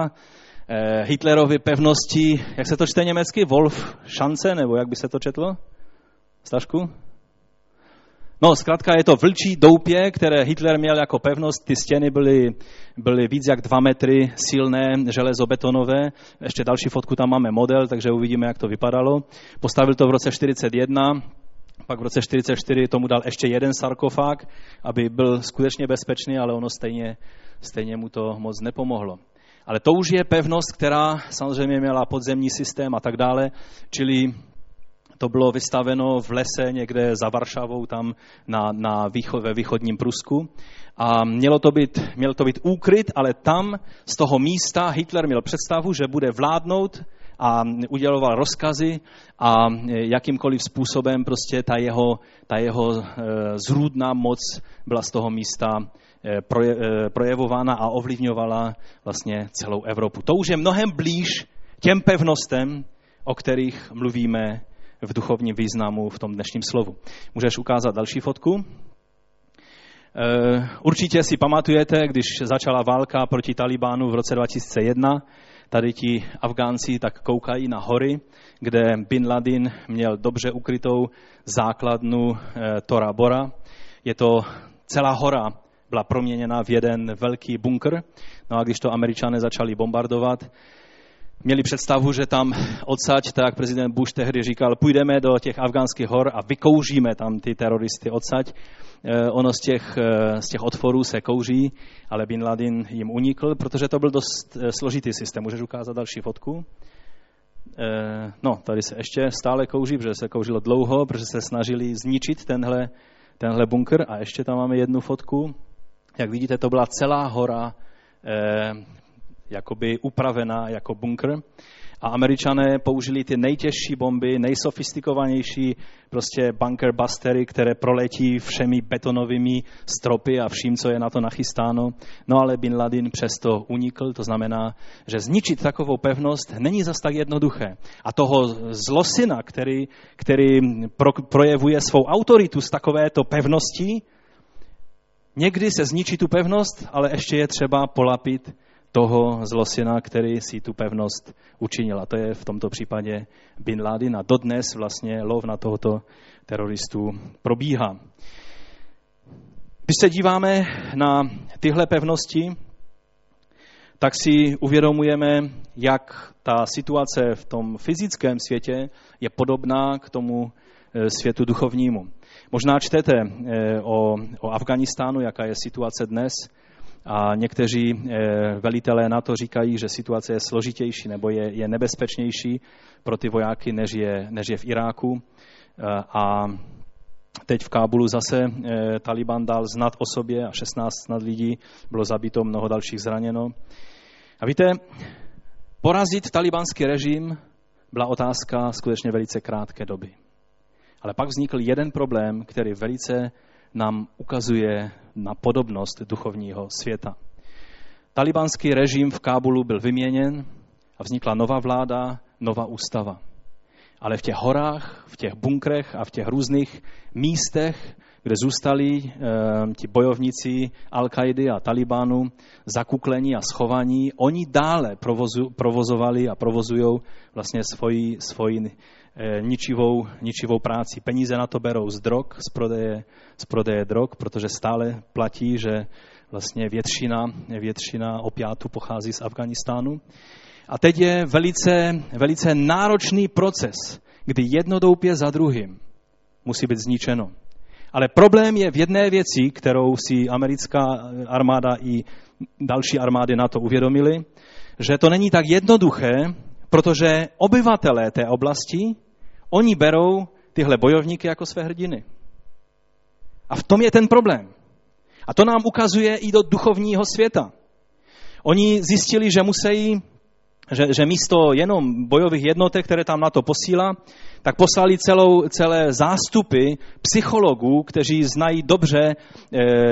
Hitlerovy pevnosti. Jak se to čte německy? Wolfschanze, nebo jak by se to četlo? Stašku? No, zkrátka je to vlčí doupě, které Hitler měl jako pevnost. Ty stěny byly víc jak 2 metry silné, železobetonové. Ještě další fotku tam máme model, takže uvidíme, jak to vypadalo. Postavil to v roce 1941, pak v roce 1944 tomu dal ještě jeden sarkofág, aby byl skutečně bezpečný, ale ono stejně mu to moc nepomohlo. Ale to už je pevnost, která samozřejmě měla podzemní systém a tak dále, čili to bylo vystaveno v lese někde za Varšavou, tam ve východním Prusku. A měl to být úkryt, ale tam z toho místa Hitler měl představu, že bude vládnout a uděloval rozkazy a jakýmkoliv způsobem prostě ta jeho zrůdná moc byla z toho místa projevována a ovlivňovala vlastně celou Evropu. To už je mnohem blíž těm pevnostem, o kterých mluvíme v duchovním významu v tom dnešním slovu. Můžeš ukázat další fotku? Určitě si pamatujete, když začala válka proti Talibánu v roce 2001, tady ti Afgánci tak koukají na hory, kde Bin Laden měl dobře ukrytou základnu Tora Bora. Je to celá hora, byla proměněna v jeden velký bunkr. No a když to Američané začali bombardovat, měli představu, že tam odsaď, tak prezident Bush tehdy říkal, půjdeme do těch afgánských hor a vykouříme tam ty teroristy odsaď. Ono z těch otvorů se kouří, ale Bin Laden jim unikl, protože to byl dost složitý systém. Můžeš ukázat další fotku? No, tady se ještě stále kouří, protože se kouřilo dlouho, protože se snažili zničit tenhle bunkr. A ještě tam máme jednu fotku. Jak vidíte, to byla celá hora jakoby upravená jako bunkr a Američané použili ty nejtěžší bomby, nejsofistikovanější prostě bunker bustery, které proletí všemi betonovými stropy a vším, co je na to nachystáno. No ale Bin Laden přesto unikl, to znamená, že zničit takovou pevnost není zas tak jednoduché. A toho zlosina, který projevuje svou autoritu z takovéto pevnosti, někdy se zničí tu pevnost, ale ještě je třeba polapit toho zlosina, který si tu pevnost učinil. A to je v tomto případě Bin Laden. A dodnes vlastně lov na tohoto teroristu probíhá. Když se díváme na tyhle pevnosti, tak si uvědomujeme, jak ta situace v tom fyzickém světě je podobná k tomu světu duchovnímu. Možná čtete o Afganistánu, jaká je situace dnes, a někteří velitelé NATO říkají, že situace je složitější nebo je nebezpečnější pro ty vojáky, než je v Iráku. A teď v Kábulu zase Taliban dal znát o sobě a 16 snad lidí bylo zabito, mnoho dalších zraněno. A víte, porazit talibanský režim byla otázka skutečně velice krátké doby. Ale pak vznikl jeden problém, který velice nám ukazuje na podobnost duchovního světa. Talibanský režim v Kábulu byl vyměněn a vznikla nová vláda, nová ústava. Ale v těch horách, v těch bunkrech a v těch různých místech, kde zůstali ti bojovníci Al-Kaidy a Talibánu zakuklení a schovaní, oni dále provozovali a provozují vlastně svoji ničivou práci. Peníze na to berou z drog, z prodeje drog, protože stále platí, že vlastně většina opiátů pochází z Afganistánu. A teď je velice, velice náročný proces, kdy jedno doupě za druhým musí být zničeno. Ale problém je v jedné věci, kterou si americká armáda i další armády NATO uvědomili, že to není tak jednoduché, protože obyvatelé té oblasti, oni berou tyhle bojovníky jako své hrdiny. A v tom je ten problém. A to nám ukazuje i do duchovního světa. Oni zjistili, že musí, že místo jenom bojových jednotek, které tam na to posílá, tak poslali celé zástupy psychologů, kteří znají dobře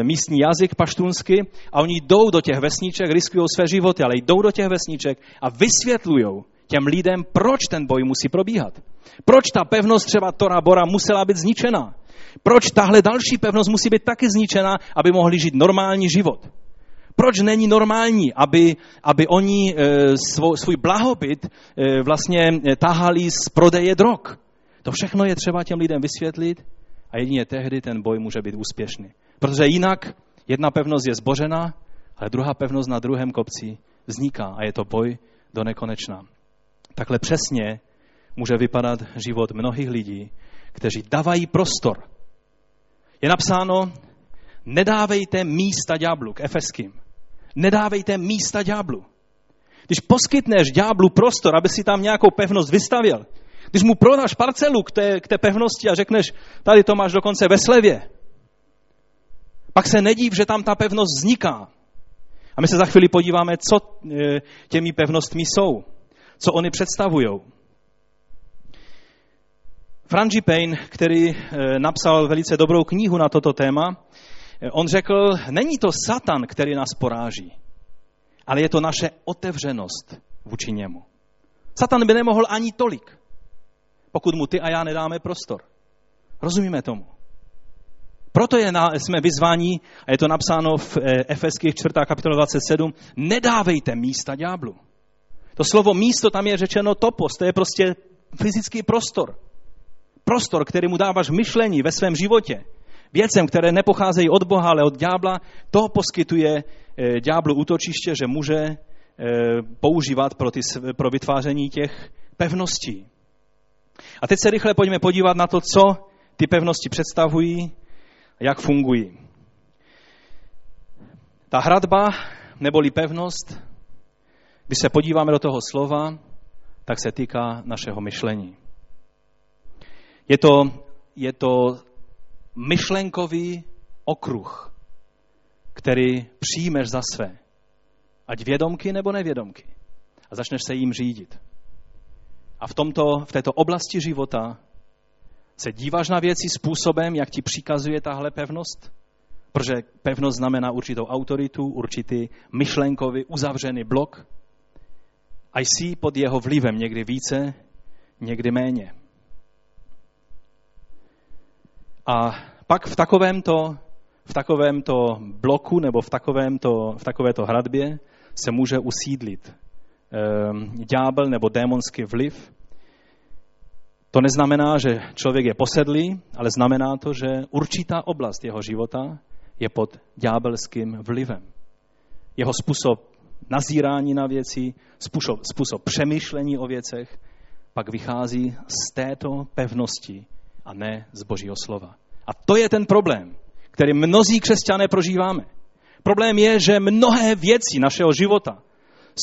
místní jazyk paštunsky, a oni jdou do těch vesniček, riskují své životy, ale jdou do těch vesniček a vysvětlují těm lidem, proč ten boj musí probíhat. Proč ta pevnost třeba Tora Bora musela být zničena. Proč tahle další pevnost musí být taky zničena, aby mohli žít normální život. Proč není normální, aby oni svůj blahobyt vlastně tahali z prodeje drog. To všechno je třeba těm lidem vysvětlit a jedině tehdy ten boj může být úspěšný. Protože jinak jedna pevnost je zbořena, ale druhá pevnost na druhém kopci vzniká a je to boj do nekonečna. Takhle přesně může vypadat život mnohých lidí, kteří dávají prostor. Je napsáno, nedávejte místa ďáblu, k Efeským. Nedávejte místa ďáblu. Když poskytneš ďáblu prostor, aby si tam nějakou pevnost vystavěl, když mu prodáš parcelu k té pevnosti a řekneš, tady to máš dokonce ve slevě, pak se nedív, že tam ta pevnost vzniká. A my se za chvíli podíváme, co těmi pevnostmi jsou, co oni představujou. Frangipane, který napsal velice dobrou knihu na toto téma, on řekl, není to Satan, který nás poráží, ale je to naše otevřenost vůči němu. Satan by nemohl ani tolik, pokud mu ty a já nedáme prostor. Rozumíme tomu. Proto jsme vyzváni, a je to napsáno v Efeských 4. kapitole 27, nedávejte místa ďáblu. To slovo místo tam je řečeno topos, to je prostě fyzický prostor. Prostor, který mu dáváš v myšlení, ve svém životě. Věcem, které nepocházejí od Boha, ale od ďábla, to poskytuje ďáblu útočiště, že může používat pro vytváření těch pevností. A teď se rychle pojďme podívat na to, co ty pevnosti představují, jak fungují. Ta hradba, neboli pevnost, když se podíváme do toho slova, tak se týká našeho myšlení. Je to myšlenkový okruh, který přijmeš za své. Ať vědomky nebo nevědomky. A začneš se jim řídit. A v této oblasti života se díváš na věci způsobem, jak ti přikazuje tahle pevnost? Protože pevnost znamená určitou autoritu, určitý myšlenkový uzavřený blok. A jsi pod jeho vlivem někdy více, někdy méně. A pak v takovémto bloku nebo v takovéto hradbě se může usídlit ďábel nebo démonský vliv. To neznamená, že člověk je posedlý, ale znamená to, že určitá oblast jeho života je pod ďábelským vlivem. Jeho způsob nazírání na věci, způsob přemýšlení o věcech pak vychází z této pevnosti a ne z Božího slova. A to je ten problém, který mnozí křesťané prožíváme. Problém je, že mnohé věci našeho života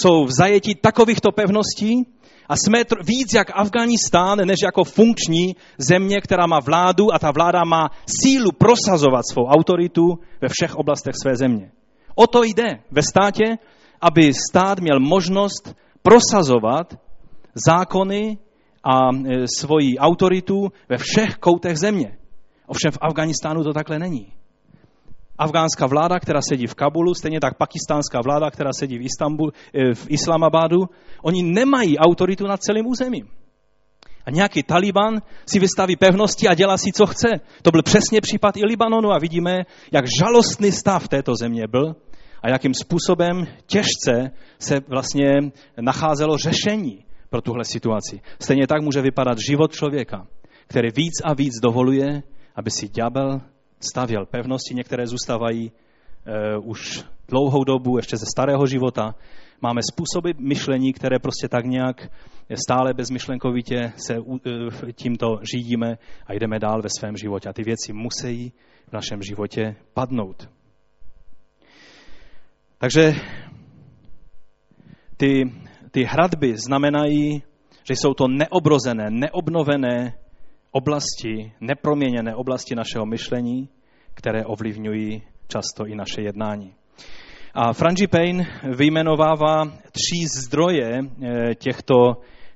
jsou v zajetí takovýchto pevností a jsme víc jak Afghánistán, než jako funkční země, která má vládu a ta vláda má sílu prosazovat svou autoritu ve všech oblastech své země. O to jde ve státě, aby stát měl možnost prosazovat zákony a svoji autoritu ve všech koutech země. Ovšem v Afghánistánu to takhle není. Afgánská vláda, která sedí v Kabulu, stejně tak pakistánská vláda, která sedí v Islamabadu, oni nemají autoritu nad celým územím. A nějaký Taliban si vystaví pevnosti a dělá si, co chce. To byl přesně případ i Libanonu a vidíme, jak žalostný stav této země byl a jakým způsobem těžce se vlastně nacházelo řešení pro tuhle situaci. Stejně tak může vypadat život člověka, který víc a víc dovoluje, aby si ďábel stavěl pevnosti. Některé zůstávají už dlouhou dobu, ještě ze starého života. Máme způsoby myšlení, které prostě tak nějak stále bezmyšlenkovitě se tímto řídíme a jdeme dál ve svém životě. A ty věci musí v našem životě padnout. Takže ty hradby znamenají, že jsou to neobrozené, neobnovené oblasti, neproměněné oblasti našeho myšlení, které ovlivňují často i naše jednání. A Frangipane vyjmenovává 3 zdroje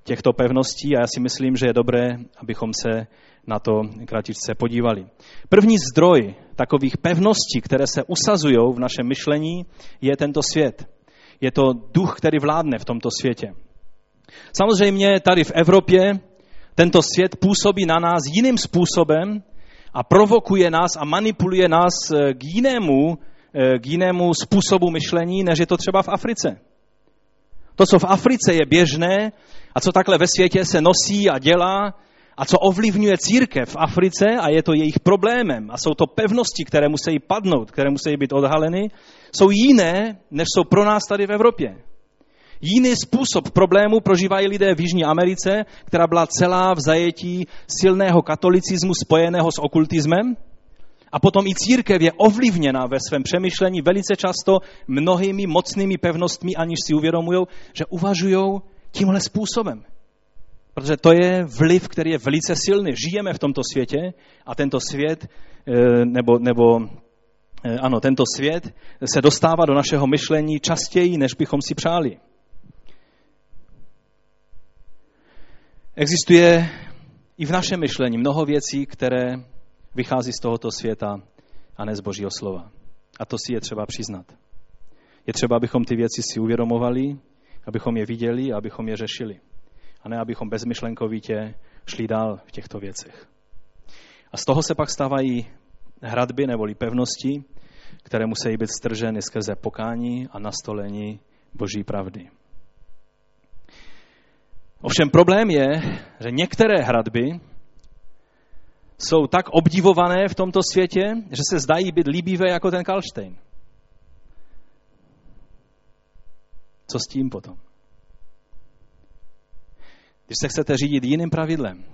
těchto pevností a já si myslím, že je dobré, abychom se na to kratičce podívali. První zdroj takových pevností, které se usazují v našem myšlení, je tento svět. Je to duch, který vládne v tomto světě. Samozřejmě tady v Evropě tento svět působí na nás jiným způsobem a provokuje nás a manipuluje nás k jinému způsobu myšlení, než je to třeba v Africe. To, co v Africe je běžné a co takhle ve světě se nosí a dělá a co ovlivňuje církev v Africe a je to jejich problémem a jsou to pevnosti, které musí padnout, které musí být odhaleny, jsou jiné, než jsou pro nás tady v Evropě. Jiný způsob problému prožívají lidé v Jižní Americe, která byla celá v zajetí silného katolicismu spojeného s okultismem. A potom i církev je ovlivněna ve svém přemýšlení velice často mnohými mocnými pevnostmi, aniž si uvědomují, že uvažují tímhle způsobem. Protože to je vliv, který je velice silný. Žijeme v tomto světě a tento svět, tento svět se dostává do našeho myšlení častěji, než bychom si přáli. Existuje i v našem myšlení mnoho věcí, které vychází z tohoto světa a ne z Božího slova. A to si je třeba přiznat. Je třeba, abychom ty věci si uvědomovali, abychom je viděli a abychom je řešili. A ne, abychom bezmyšlenkovitě šli dál v těchto věcech. A z toho se pak stávají hradby neboli pevnosti, které musí být strženy skrze pokání a nastolení Boží pravdy. Ovšem problém je, že některé hradby jsou tak obdivované v tomto světě, že se zdají být líbivé jako ten Kalštejn. Co s tím potom? Když se chcete řídit jiným pravidlem,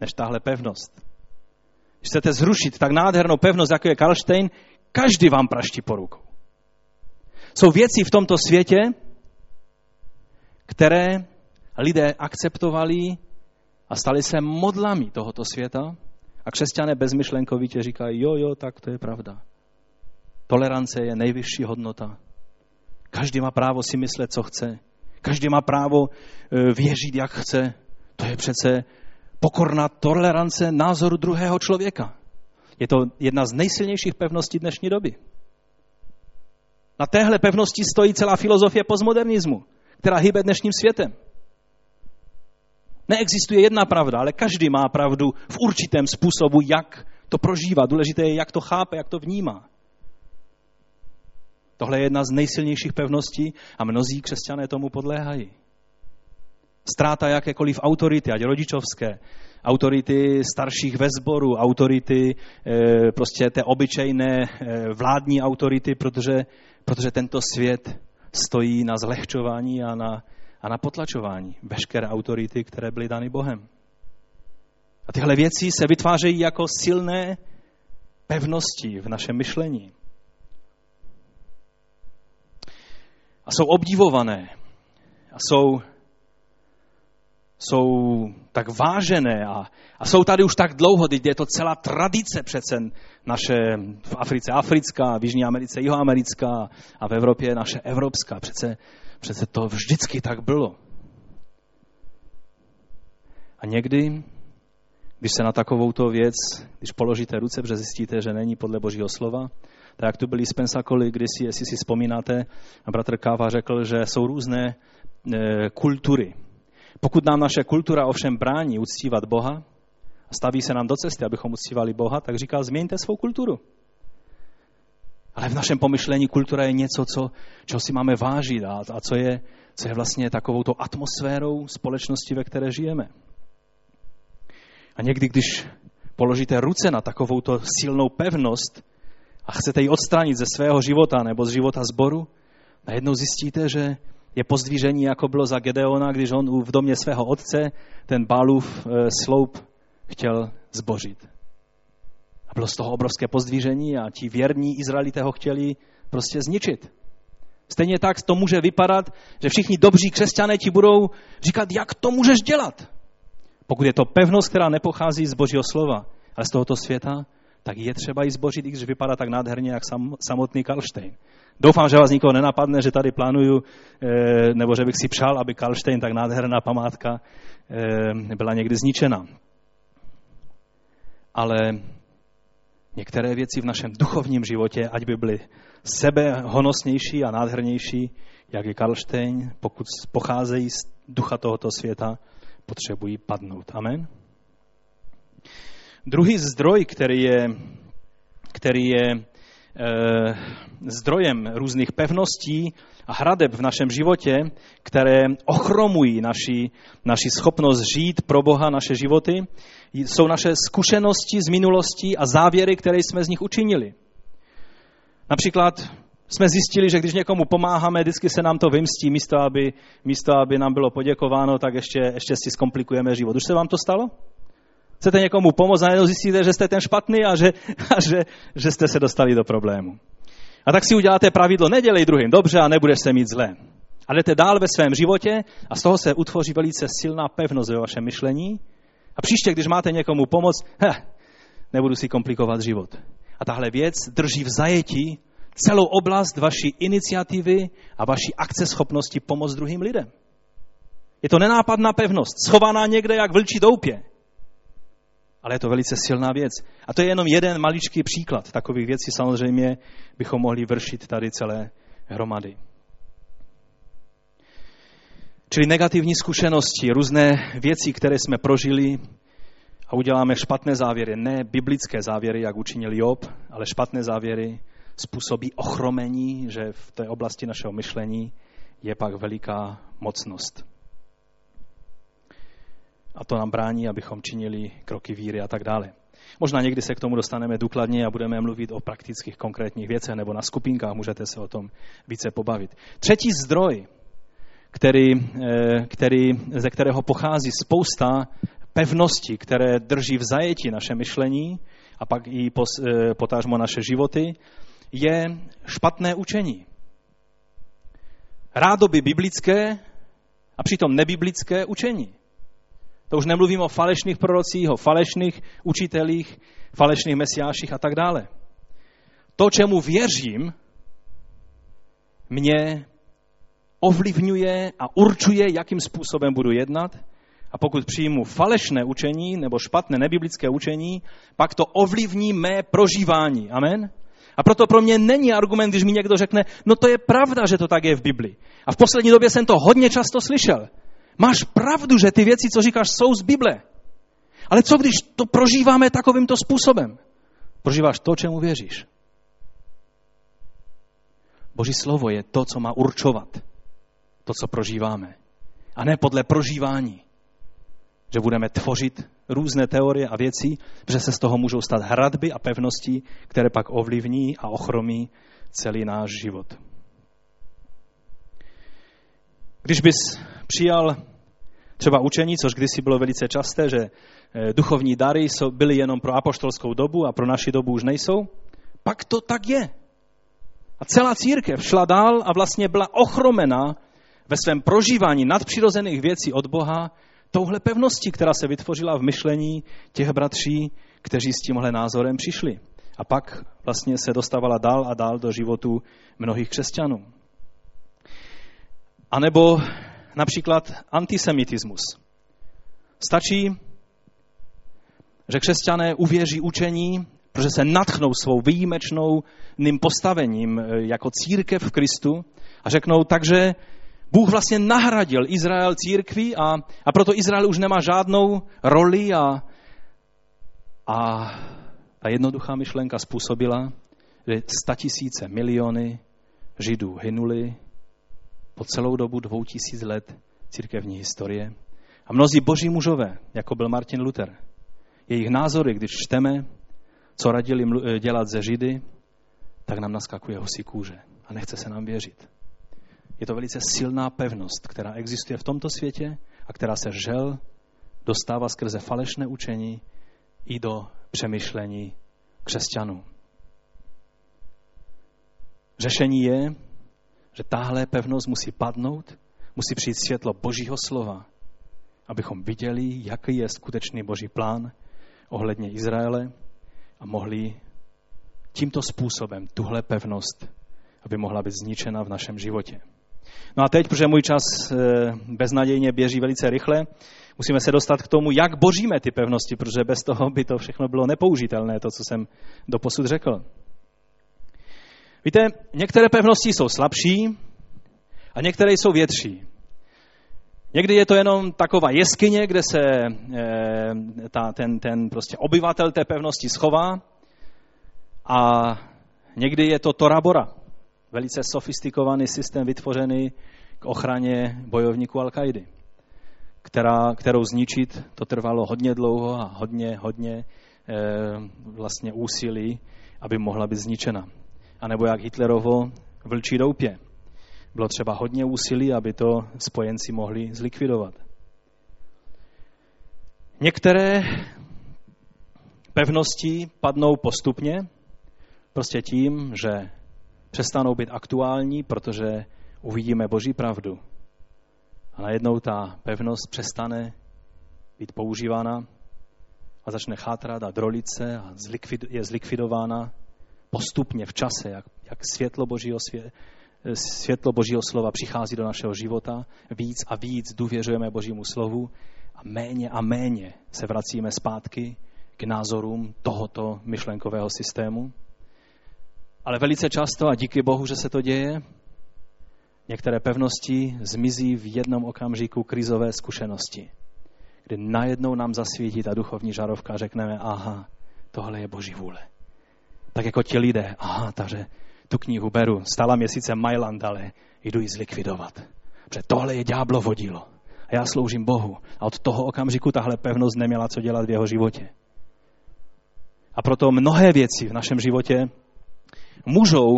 než tahle pevnost, když chcete zrušit tak nádhernou pevnost, jako je Kalštejn, každý vám praští po rukou. Jsou věci v tomto světě, které lidé akceptovali a stali se modlami tohoto světa a křesťané bezmyšlenkovitě říkají, jo, tak to je pravda. Tolerance je nejvyšší hodnota. Každý má právo si myslet, co chce. Každý má právo věřit, jak chce. To je přece pokorná tolerance názoru druhého člověka. Je to jedna z nejsilnějších pevností dnešní doby. Na téhle pevnosti stojí celá filozofie postmodernismu, která hýbe dnešním světem. Neexistuje jedna pravda, ale každý má pravdu v určitém způsobu, jak to prožívá. Důležité je, jak to chápe, jak to vnímá. Tohle je jedna z nejsilnějších pevností a mnozí křesťané tomu podléhají. Ztráta jakékoliv autority, ať rodičovské, autority starších ve sboru, autority prostě té obyčejné vládní autority, protože tento svět stojí na zlehčování a na potlačování veškeré autority, které byly dány Bohem. A tyhle věci se vytvářejí jako silné pevnosti v našem myšlení. A jsou obdivované a jsou tak vážené a jsou tady už tak dlouho, teď je to celá tradice přece naše v Africe africká, v Jižní Americe jihoamerická a v Evropě naše evropská. Přece to vždycky tak bylo. A někdy, když se na takovouto věc, když položíte ruce, protože zjistíte, že není podle Božího slova, tak jak tu byli Spensacoly, kdysi, jestli si vzpomínáte, a bratr Káva řekl, že jsou různé kultury. Pokud nám naše kultura ovšem brání uctívat Boha a staví se nám do cesty, abychom uctívali Boha, tak říká, změňte svou kulturu. Ale v našem pomyšlení kultura je něco, čeho si máme vážit a co je vlastně takovouto atmosférou společnosti, ve které žijeme. A někdy, když položíte ruce na takovouto silnou pevnost a chcete ji odstranit ze svého života nebo z života sboru, najednou zjistíte, že je pozdvížení, jako bylo za Gedeona, když on v domě svého otce ten Bálův sloup chtěl zbořit. A bylo z toho obrovské pozdvížení a ti věrní Izraelité ho chtěli prostě zničit. Stejně tak to může vypadat, že všichni dobří křesťané ti budou říkat, jak to můžeš dělat. Pokud je to pevnost, která nepochází z Božího slova, ale z tohoto světa, tak je třeba ji zbořit, i když vypadá tak nádherně, jak samotný Karlštejn. Doufám, že vás nikoho nenapadne, že tady plánuju, nebo že bych si přál, aby Karlštejn, tak nádherná památka, byla někdy zničena. Ale některé věci v našem duchovním životě, ať by byly sebehonosnější a nádhernější, jak je Karlštejn, pokud pocházejí z ducha tohoto světa, potřebují padnout. Amen. Druhý zdroj, který je zdrojem různých pevností a hradeb v našem životě, které ochromují naši schopnost žít pro Boha naše životy, jsou naše zkušenosti z minulosti a závěry, které jsme z nich učinili. Například jsme zjistili, že když někomu pomáháme, vždycky se nám to vymstí, místo aby nám bylo poděkováno, tak ještě si zkomplikujeme život. Už se vám to stalo? Chcete někomu pomoct a najednou zjistíte, že jste ten špatný a že jste se dostali do problému. A tak si uděláte pravidlo, nedělej druhým dobře a nebudeš se mít zlé. A jdete dál ve svém životě a z toho se utvoří velice silná pevnost ve vašem myšlení. A příště, když máte někomu pomoct, nebudu si komplikovat život. A tahle věc drží v zajetí celou oblast vaší iniciativy a vaší akceschopnosti pomoct druhým lidem. Je to nenápadná pevnost, schovaná někde jak vlčí doupě. Ale je to velice silná věc. A to je jenom jeden maličký příklad. Takových věcí samozřejmě bychom mohli vršit tady celé hromady. Čili negativní zkušenosti, různé věci, které jsme prožili a uděláme špatné závěry. Ne biblické závěry, jak učinil Job, ale špatné závěry způsobí ochromení, že v té oblasti našeho myšlení je pak veliká mocnost. A to nám brání, abychom činili kroky víry a tak dále. Možná někdy se k tomu dostaneme důkladně a budeme mluvit o praktických konkrétních věcech nebo na skupinkách, můžete se o tom více pobavit. Třetí zdroj, ze kterého pochází spousta pevností, které drží v zajetí naše myšlení a pak i potážmo naše životy, je špatné učení. Rádoby biblické a přitom nebiblické učení. To už nemluvím o falešných prorocích, o falešných učitelích, falešných mesiáších a tak dále. To, čemu věřím, mě ovlivňuje a určuje, jakým způsobem budu jednat A pokud přijmu falešné učení nebo špatné nebiblické učení, pak to ovlivní mé prožívání. Amen? A proto pro mě není argument, když mi někdo řekne, no to je pravda, že to tak je v Biblii. A v poslední době jsem to hodně často slyšel. Máš pravdu, že ty věci, co říkáš, jsou z Bible. Ale co když to prožíváme takovýmto způsobem? Prožíváš to, čemu věříš. Boží slovo je to, co má určovat to, co prožíváme. A ne podle prožívání, že budeme tvořit různé teorie a věci, že se z toho můžou stát hradby a pevnosti, které pak ovlivní a ochromí celý náš život. Když bys přijal třeba učení, což kdysi bylo velice časté, že duchovní dary byly jenom pro apoštolskou dobu a pro naši dobu už nejsou, pak to tak je. A celá církev šla dál a vlastně byla ochromena ve svém prožívání nadpřirozených věcí od Boha touhle pevností, která se vytvořila v myšlení těch bratří, kteří s tímhle názorem přišli. A pak vlastně se dostávala dál a dál do životu mnohých křesťanů. A nebo například antisemitismus. Stačí, že křesťané uvěří učení, protože se nadchnou svou výjimečným postavením jako církev v Kristu a řeknou, takže Bůh vlastně nahradil Izrael církví a proto Izrael už nemá žádnou roli a ta jednoduchá myšlenka způsobila, že statisíce, miliony Židů hynuli po celou dobu 2000 let církevní historie. A mnozí boží mužové, jako byl Martin Luther, jejich názory, když čteme, co radili dělat ze Židy, tak nám naskakuje husí kůže a nechce se nám věřit. Je to velice silná pevnost, která existuje v tomto světě a která se žel dostává skrze falešné učení i do přemýšlení křesťanů. Řešení je, že tahle pevnost musí padnout, musí přijít světlo Božího slova, abychom viděli, jaký je skutečný Boží plán ohledně Izraele a mohli tímto způsobem tuhle pevnost, aby mohla být zničena v našem životě. No a teď, protože můj čas beznadějně běží velice rychle, musíme se dostat k tomu, jak boříme ty pevnosti, protože bez toho by to všechno bylo nepoužitelné, to, co jsem doposud řekl. Víte, některé pevnosti jsou slabší a některé jsou větší. Někdy je to jenom taková jeskyně, kde se ten prostě obyvatel té pevnosti schová a někdy je to Tora Bora. Velice sofistikovaný systém vytvořený k ochraně bojovníků Al-Kaidy, kterou zničit to trvalo hodně dlouho a hodně úsilí, aby mohla být zničena. A nebo jak Hitlerovo vlčí doupě. Bylo třeba hodně úsilí, aby to spojenci mohli zlikvidovat. Některé pevnosti padnou postupně, prostě tím, že přestanou být aktuální, protože uvidíme Boží pravdu. A najednou ta pevnost přestane být používána a začne chátrat a drolit se a je zlikvidována postupně v čase, jak světlo Božího slova přichází do našeho života. Víc a víc důvěřujeme Božímu slovu a méně se vracíme zpátky k názorům tohoto myšlenkového systému. Ale velice často, a díky Bohu, že se to děje, některé pevnosti zmizí v jednom okamžiku krizové zkušenosti, kdy najednou nám zasvítí ta duchovní žárovka a řekneme, aha, tohle je Boží vůle. Tak jako ti lidé, aha, takže tu knihu beru, stála mě sice Mailand, ale jdu ji zlikvidovat, protože tohle je ďáblovo dílo a já sloužím Bohu. A od toho okamžiku tahle pevnost neměla co dělat v jeho životě. A proto mnohé věci v našem životě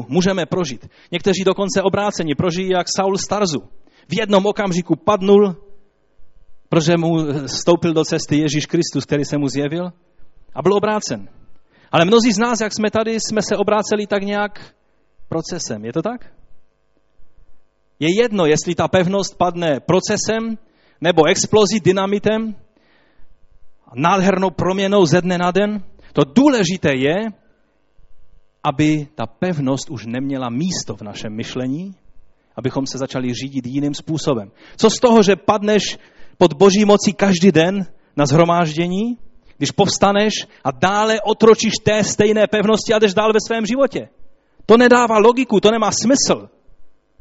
můžeme prožít. Někteří dokonce obrácení prožijí jak Saul z Tarzu. V jednom okamžiku padnul, protože mu vstoupil do cesty Ježíš Kristus, který se mu zjevil a byl obrácen. Ale mnozí z nás, jak jsme tady, jsme se obráceli tak nějak procesem. Je to tak? Je jedno, jestli ta pevnost padne procesem nebo explozí, dynamitem, nádhernou proměnou ze dne na den. To důležité je, aby ta pevnost už neměla místo v našem myšlení, abychom se začali řídit jiným způsobem. Co z toho, že padneš pod boží mocí každý den na shromáždění, když povstaneš a dále otročíš té stejné pevnosti a jdeš dál ve svém životě. To nedává logiku, to nemá smysl.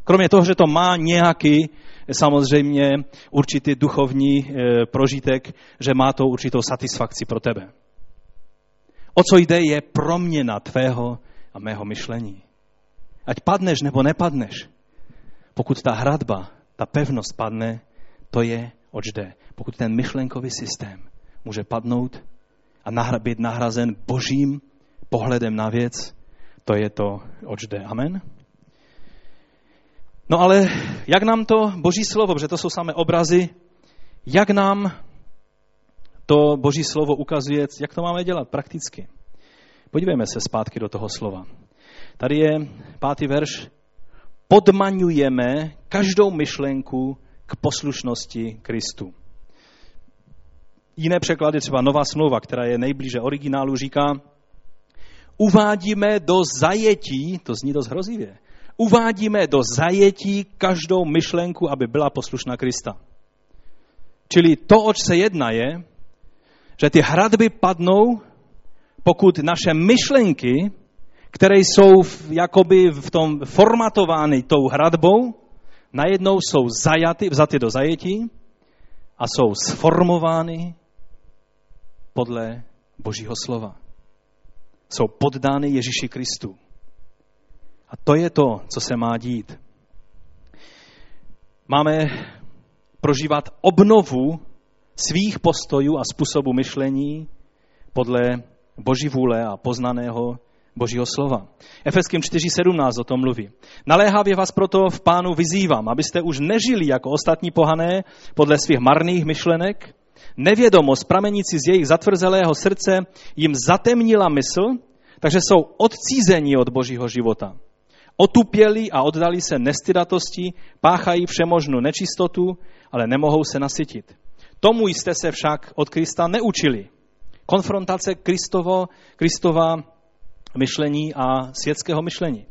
Kromě toho, že to má nějaký, samozřejmě určitý duchovní prožitek, že má to určitou satisfakci pro tebe. O co jde, je proměna tvého a mého myšlení. Ať padneš nebo nepadneš, pokud ta hradba, ta pevnost padne, to je, oč jde. Pokud ten myšlenkový systém může padnout a být nahrazen božím pohledem na věc, to je to, oč jde. Amen? No ale jak nám to boží slovo, protože to jsou samé obrazy, jak nám to boží slovo ukazuje, jak to máme dělat prakticky. Podívejme se zpátky do toho slova. Tady je 5. verš. Podmaňujeme každou myšlenku k poslušnosti Kristu. Jiné překlady, třeba Nová smlouva, která je nejblíže originálu, říká, uvádíme do zajetí, to zní dost hrozivě, uvádíme do zajetí každou myšlenku, aby byla poslušná Krista. Čili to, oč se jedná, je, že ty hradby padnou, pokud naše myšlenky, které jsou jakoby v tom formatovány tou hradbou, najednou jsou vzaty do zajetí a jsou sformovány podle Božího slova. Jsou poddány Ježíši Kristu. A to je to, co se má dít. Máme prožívat obnovu svých postojů a způsobu myšlení podle Boží vůle a poznaného Božího slova. Efeským 4.17 o tom mluví. Naléhavě vás proto v Pánu vyzývám, abyste už nežili jako ostatní pohané podle svých marných myšlenek. Nevědomost pramenící z jejich zatvrzelého srdce jim zatemnila mysl, takže jsou odcízení od Božího života. Otupěli a oddali se nestydatosti, páchají všemožnou nečistotu, ale nemohou se nasytit. Tomu jste se však od Krista neučili. Konfrontace Kristova myšlení a světského myšlení.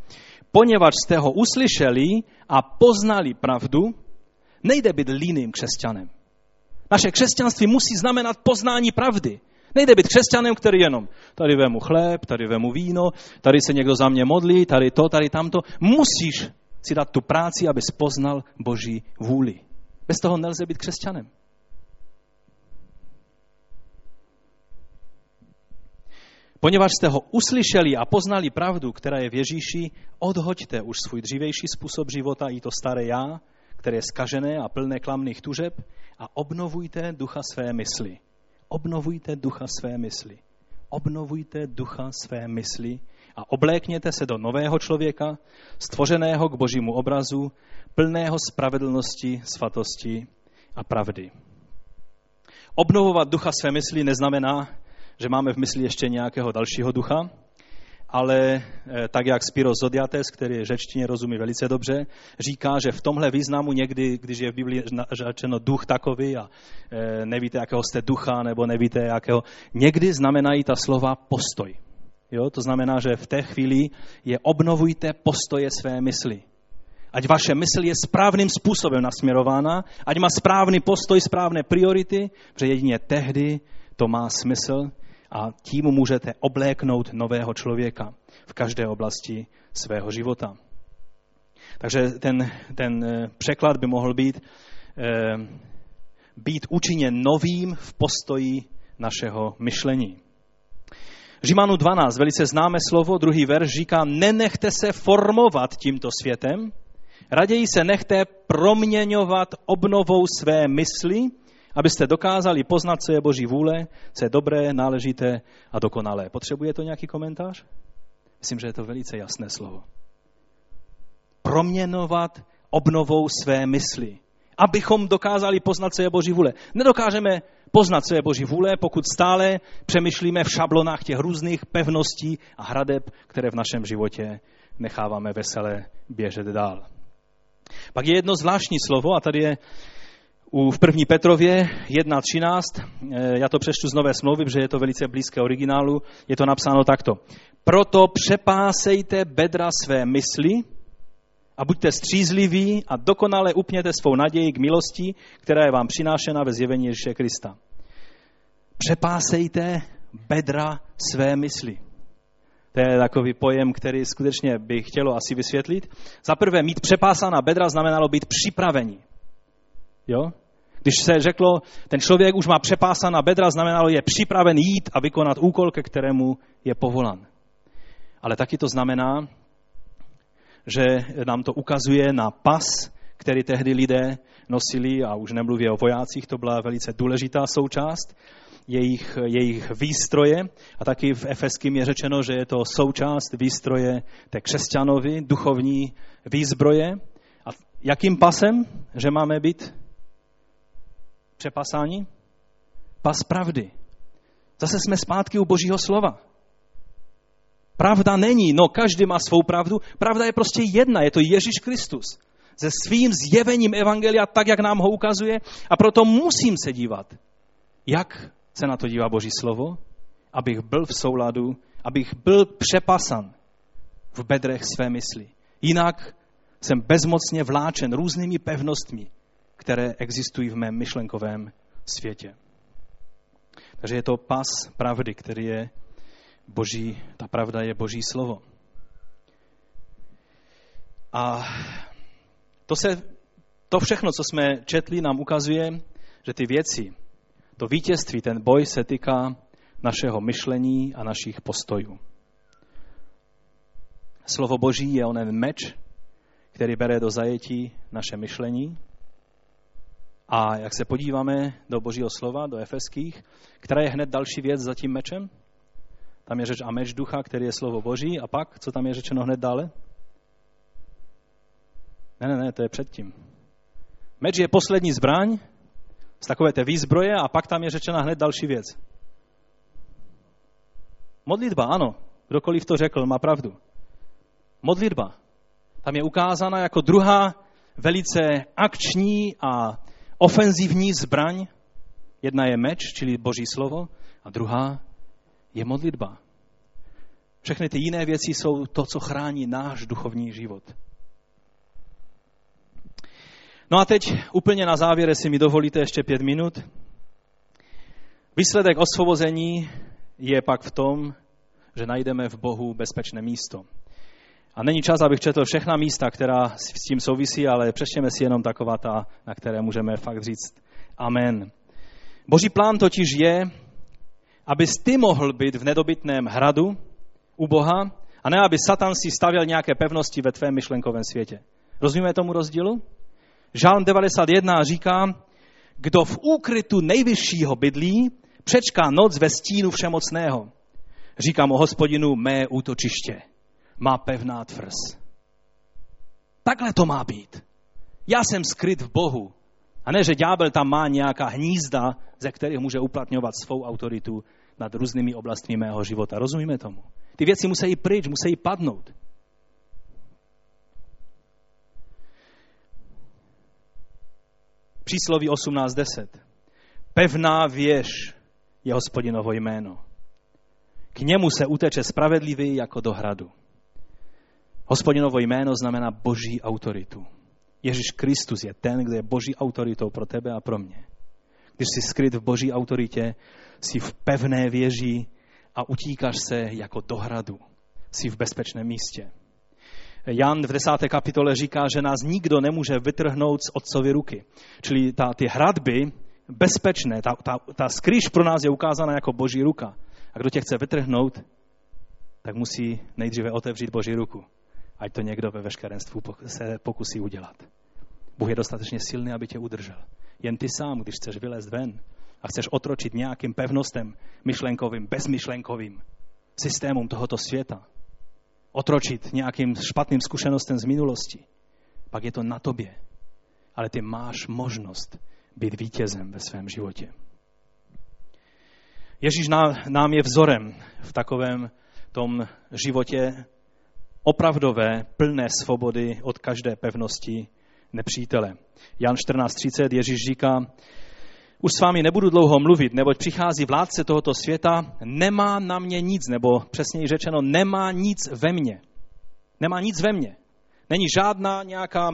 Poněvadž jste ho uslyšeli a poznali pravdu, nejde být líným křesťanem. Naše křesťanství musí znamenat poznání pravdy. Nejde být křesťanem, který jenom tady vemu chléb, tady vemu víno, tady se někdo za mě modlí, tady to, tady tamto. Musíš si dát tu práci, abys poznal Boží vůli. Bez toho nelze být křesťanem. Poněvadž jste ho uslyšeli a poznali pravdu, která je v Ježíši, odhoďte už svůj dřívější způsob života, i to staré já, které je zkažené a plné klamných tužeb, a obnovujte ducha své mysli. Obnovujte ducha své mysli. Obnovujte ducha své mysli a oblékněte se do nového člověka, stvořeného k božímu obrazu, plného spravedlnosti, svatosti a pravdy. Obnovovat ducha své mysli neznamená, že máme v mysli ještě nějakého dalšího ducha, ale tak jak Spiros Zodiates, který řečtině rozumí velice dobře, říká, že v tomhle významu někdy, když je v Biblii řečeno duch takový a nevíte, jakého jste ducha, nebo nevíte, jakého, někdy znamenají ta slova postoj. Jo? To znamená, že v té chvíli je obnovujte postoje své mysli. Ať vaše mysl je správným způsobem nasměrována, ať má správný postoj, správné priority, protože jedině tehdy to má smysl, a tím můžete obléknout nového člověka v každé oblasti svého života. Takže ten překlad by mohl být účinně novým v postoji našeho myšlení. Římanům 12, velice známé slovo, 2. verš říká, nenechte se formovat tímto světem, raději se nechte proměňovat obnovou své mysli, abyste dokázali poznat, co je Boží vůle, co je dobré, náležité a dokonalé. Potřebuje to nějaký komentář? Myslím, že je to velice jasné slovo. Proměňovat obnovou své mysli, abychom dokázali poznat, co je Boží vůle. Nedokážeme poznat, co je Boží vůle, pokud stále přemýšlíme v šablonách těch různých pevností a hradeb, které v našem životě necháváme veselé běžet dál. Pak je jedno zvláštní slovo, a tady je v 1. Petrově 1.13, já to přečtu z Nové smlouvy, protože je to velice blízké originálu, je to napsáno takto. Proto přepásejte bedra své mysli, A buďte střízliví a dokonale upněte svou naději k milosti, která je vám přinášena ve zjevení Ježíše Krista. Přepásejte bedra své mysli. To je takový pojem, který skutečně by chtělo asi vysvětlit. Za prvé, mít přepásaná bedra znamenalo být připraveni. Jo? Když se řeklo, ten člověk už má přepásaná bedra, znamenalo je připraven jít a vykonat úkol, ke kterému je povolán. Ale taky to znamená, že nám to ukazuje na pas, který tehdy lidé nosili, a už nemluvě o vojácích, to byla velice důležitá součást jejich výstroje. A taky v Efeským je řečeno, že je to součást výstroje té křesťanovi, duchovní výzbroje. A jakým pasem, že máme být přepasáni? Pas pravdy. Zase jsme zpátky u Božího slova. Pravda není, no každý má svou pravdu. Pravda je prostě jedna, je to Ježíš Kristus. Se svým zjevením evangelia, tak, jak nám ho ukazuje. A proto musím se dívat, jak se na to dívá Boží slovo, abych byl v souladu, abych byl přepasan v bedrech své mysli. Jinak jsem bezmocně vláčen různými pevnostmi, které existují v mém myšlenkovém světě. Takže je to pas pravdy, který je Boží, ta pravda je Boží slovo. A to všechno, co jsme četli, nám ukazuje, že ty věci, to vítězství, ten boj se týká našeho myšlení a našich postojů. Slovo Boží je onen meč, který bere do zajetí naše myšlení. A jak se podíváme do Božího slova, do Efeských, která je hned další věc za tím mečem? Tam je řeč a meč ducha, který je slovo Boží. A pak, co tam je řečeno hned dále? Ne, to je předtím. Meč je poslední zbraň z takové té výzbroje a pak tam je řečena hned další věc. Modlitba, ano. Kdokoliv to řekl, má pravdu. Modlitba. Tam je ukázána jako druhá velice akční a ofenzivní zbraň. Jedna je meč, čili Boží slovo, a druhá je modlitba. Všechny ty jiné věci jsou to, co chrání náš duchovní život. No a teď úplně na závěr, jestli mi dovolíte ještě 5 minut. Výsledek osvobození je pak v tom, že najdeme v Bohu bezpečné místo. A není čas, abych četl všechna místa, která s tím souvisí, ale přečtěme si jenom taková ta, na které můžeme fakt říct amen. Boží plán totiž je, abys ty mohl být v nedobytném hradu u Boha, a ne aby Satan si stavěl nějaké pevnosti ve tvém myšlenkovém světě. Rozumíme tomu rozdílu? Žalm 91 říká, kdo v úkrytu nejvyššího bydlí, přečká noc ve stínu všemocného. Říkám o Hospodinu, mé útočiště, má pevná tvrz. Takhle to má být. Já jsem skryt v Bohu. A ne, že ďábel tam má nějaká hnízda, ze kterých může uplatňovat svou autoritu nad různými oblastmi mého života. Rozumíme tomu? Ty věci musí pryč, musí padnout. Přísloví 18.10. Pevná věž je Hospodinovo jméno. K němu se uteče spravedlivý jako do hradu. Hospodinovo jméno znamená Boží autoritu. Ježíš Kristus je ten, kdo je Boží autoritou pro tebe a pro mě. Když jsi skryt v Boží autoritě, jsi v pevné věži a utíkáš se jako do hradu. Jsi v bezpečném místě. Jan v 10. kapitole říká, že nás nikdo nemůže vytrhnout z otcovy ruky. Čili ty hradby bezpečné, ta skrýš pro nás je ukázána jako Boží ruka. A kdo tě chce vytrhnout, tak musí nejdříve otevřít Boží ruku. Ať to někdo ve veškerenstvu se pokusí udělat. Bůh je dostatečně silný, aby tě udržel. Jen ty sám, když chceš vylézt ven a chceš otročit nějakým pevnostem myšlenkovým, bezmyšlenkovým systémům tohoto světa, otročit nějakým špatným zkušenostem z minulosti, pak je to na tobě. Ale ty máš možnost být vítězem ve svém životě. Ježíš nám je vzorem v takovém tom životě opravdové, plné svobody od každé pevnosti nepřítele. Jan 14.30 Ježíš říká, už s vámi nebudu dlouho mluvit, neboť přichází vládce tohoto světa, nemá na mě nic, nebo přesněji řečeno, nemá nic ve mně. Nemá nic ve mně. Není žádná nějaká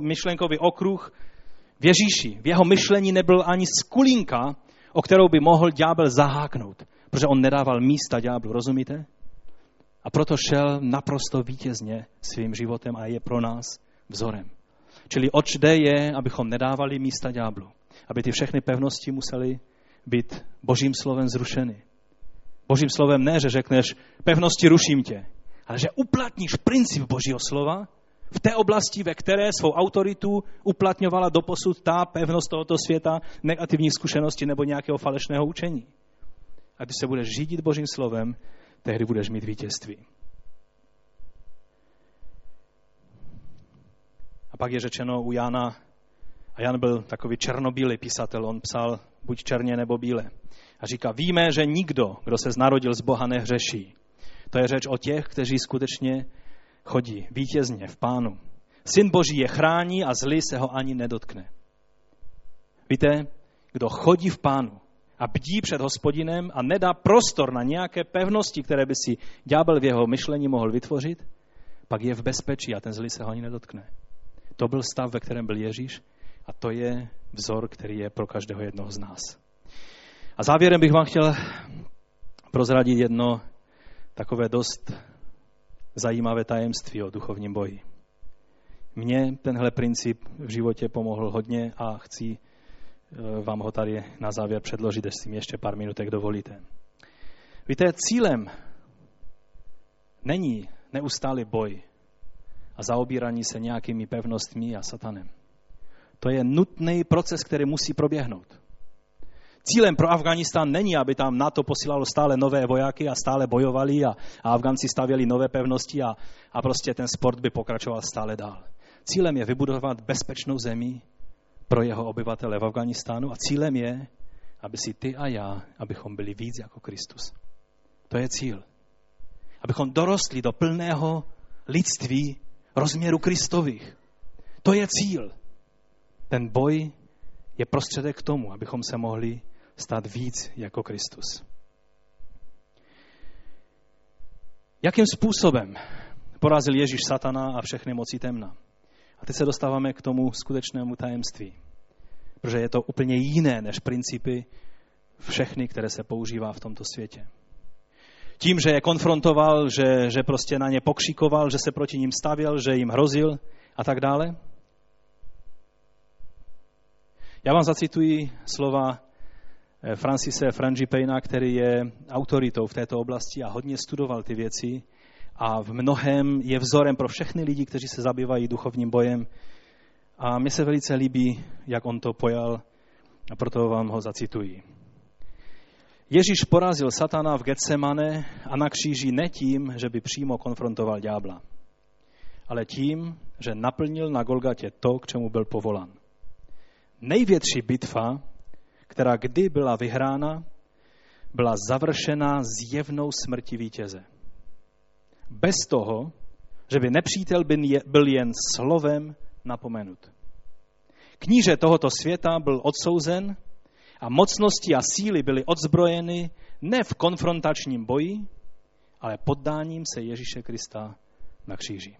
myšlenkový okruh v Ježíši. V jeho myšlení nebyl ani skulinka, o kterou by mohl ďábel zaháknout, protože on nedával místa ďáblu, rozumíte? A proto šel naprosto vítězně svým životem a je pro nás vzorem. Čili oč jde je, abychom nedávali místa ďáblu, aby ty všechny pevnosti musely být Božím slovem zrušeny. Božím slovem ne, že řekneš, pevnosti ruším tě, ale že uplatníš princip Božího slova v té oblasti, ve které svou autoritu uplatňovala doposud ta pevnost tohoto světa, negativních zkušeností nebo nějakého falešného učení. A když se budeš řídit Božím slovem, tehdy budeš mít vítězství. A pak je řečeno u Jana, a Jan byl takový černobílý pisatel, on psal buď černě nebo bíle. A říká, víme, že nikdo, kdo se narodil z Boha, nehřeší. To je řeč o těch, kteří skutečně chodí vítězně v Pánu. Syn Boží je chrání a zlý se ho ani nedotkne. Víte, kdo chodí v Pánu a bdí před Hospodinem a nedá prostor na nějaké pevnosti, které by si ďábel v jeho myšlení mohl vytvořit, pak je v bezpečí a ten zlý se ho ani nedotkne. To byl stav, ve kterém byl Ježíš a to je vzor, který je pro každého jednoho z nás. A závěrem bych vám chtěl prozradit jedno takové dost zajímavé tajemství o duchovním boji. Mně tenhle princip v životě pomohl hodně a chci vám ho tady na závěr předložit, jestli mi ještě pár minutek dovolíte. Víte, cílem není neustálý boj a zaobírání se nějakými pevnostmi a satanem. To je nutný proces, který musí proběhnout. Cílem pro Afghánistán není, aby tam NATO posílalo stále nové vojáky a stále bojovali a Afgánci stavěli nové pevnosti a prostě ten sport by pokračoval stále dál. Cílem je vybudovat bezpečnou zemi pro jeho obyvatele v Afghánistánu a cílem je, aby si ty a já, abychom byli víc jako Kristus. To je cíl. Abychom dorostli do plného lidství rozměru Kristových. To je cíl. Ten boj je prostředek k tomu, abychom se mohli stát víc jako Kristus. Jakým způsobem porazil Ježíš satana a všechny moci temna? A teď se dostáváme k tomu skutečnému tajemství. Protože je to úplně jiné než principy všechny, které se používá v tomto světě. Tím, že je konfrontoval, že prostě na ně pokřikoval, že se proti ním stavěl, že jim hrozil a tak dále. Já vám zacituji slova Francise Frangipana, který je autoritou v této oblasti a hodně studoval ty věci a v mnohém je vzorem pro všechny lidi, kteří se zabývají duchovním bojem. A mně se velice líbí, jak on to pojal, a proto vám ho zacituji. Ježíš porazil satana v Getsemane a na kříži ne tím, že by přímo konfrontoval ďábla, ale tím, že naplnil na Golgatě to, k čemu byl povolán. Největší bitva, která kdy byla vyhrána, byla završena zjevnou smrtí vítěze. Bez toho, že by nepřítel byl jen slovem napomenut. Kníže tohoto světa byl odsouzen a mocnosti a síly byly odzbrojeny ne v konfrontačním boji, ale poddáním se Ježíše Krista na kříži.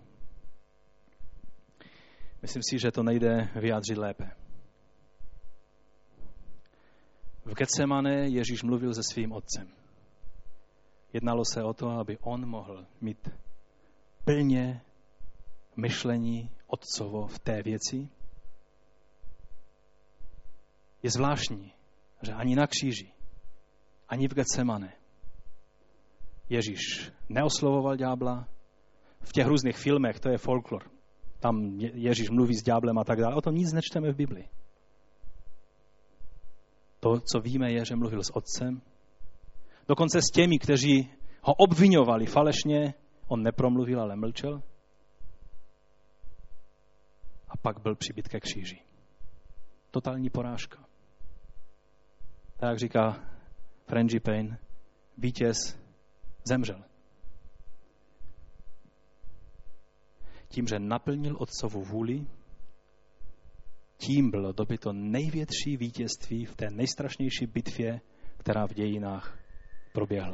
Myslím si, že to nejde vyjádřit lépe. V Getsemane Ježíš mluvil se svým otcem. Jednalo se o to, aby on mohl mít plně myšlení otcovo v té věci. Je zvláštní, že ani na kříži, ani v Getsemane Ježíš neoslovoval ďábla. V těch různých filmech, to je folklor, tam Ježíš mluví s ďáblem a tak dále. O tom nic nečteme v Biblii. To, co víme, je, že mluvil s otcem. Dokonce s těmi, kteří ho obviňovali falešně, on nepromluvil, ale mlčel. A pak byl přibit ke kříži. Totální porážka. Tak říká Frangipane, vítěz zemřel. Tím, že naplnil otcovu vůli, tím bylo dobyto největší vítězství v té nejstrašnější bitvě, která v dějinách proběhla.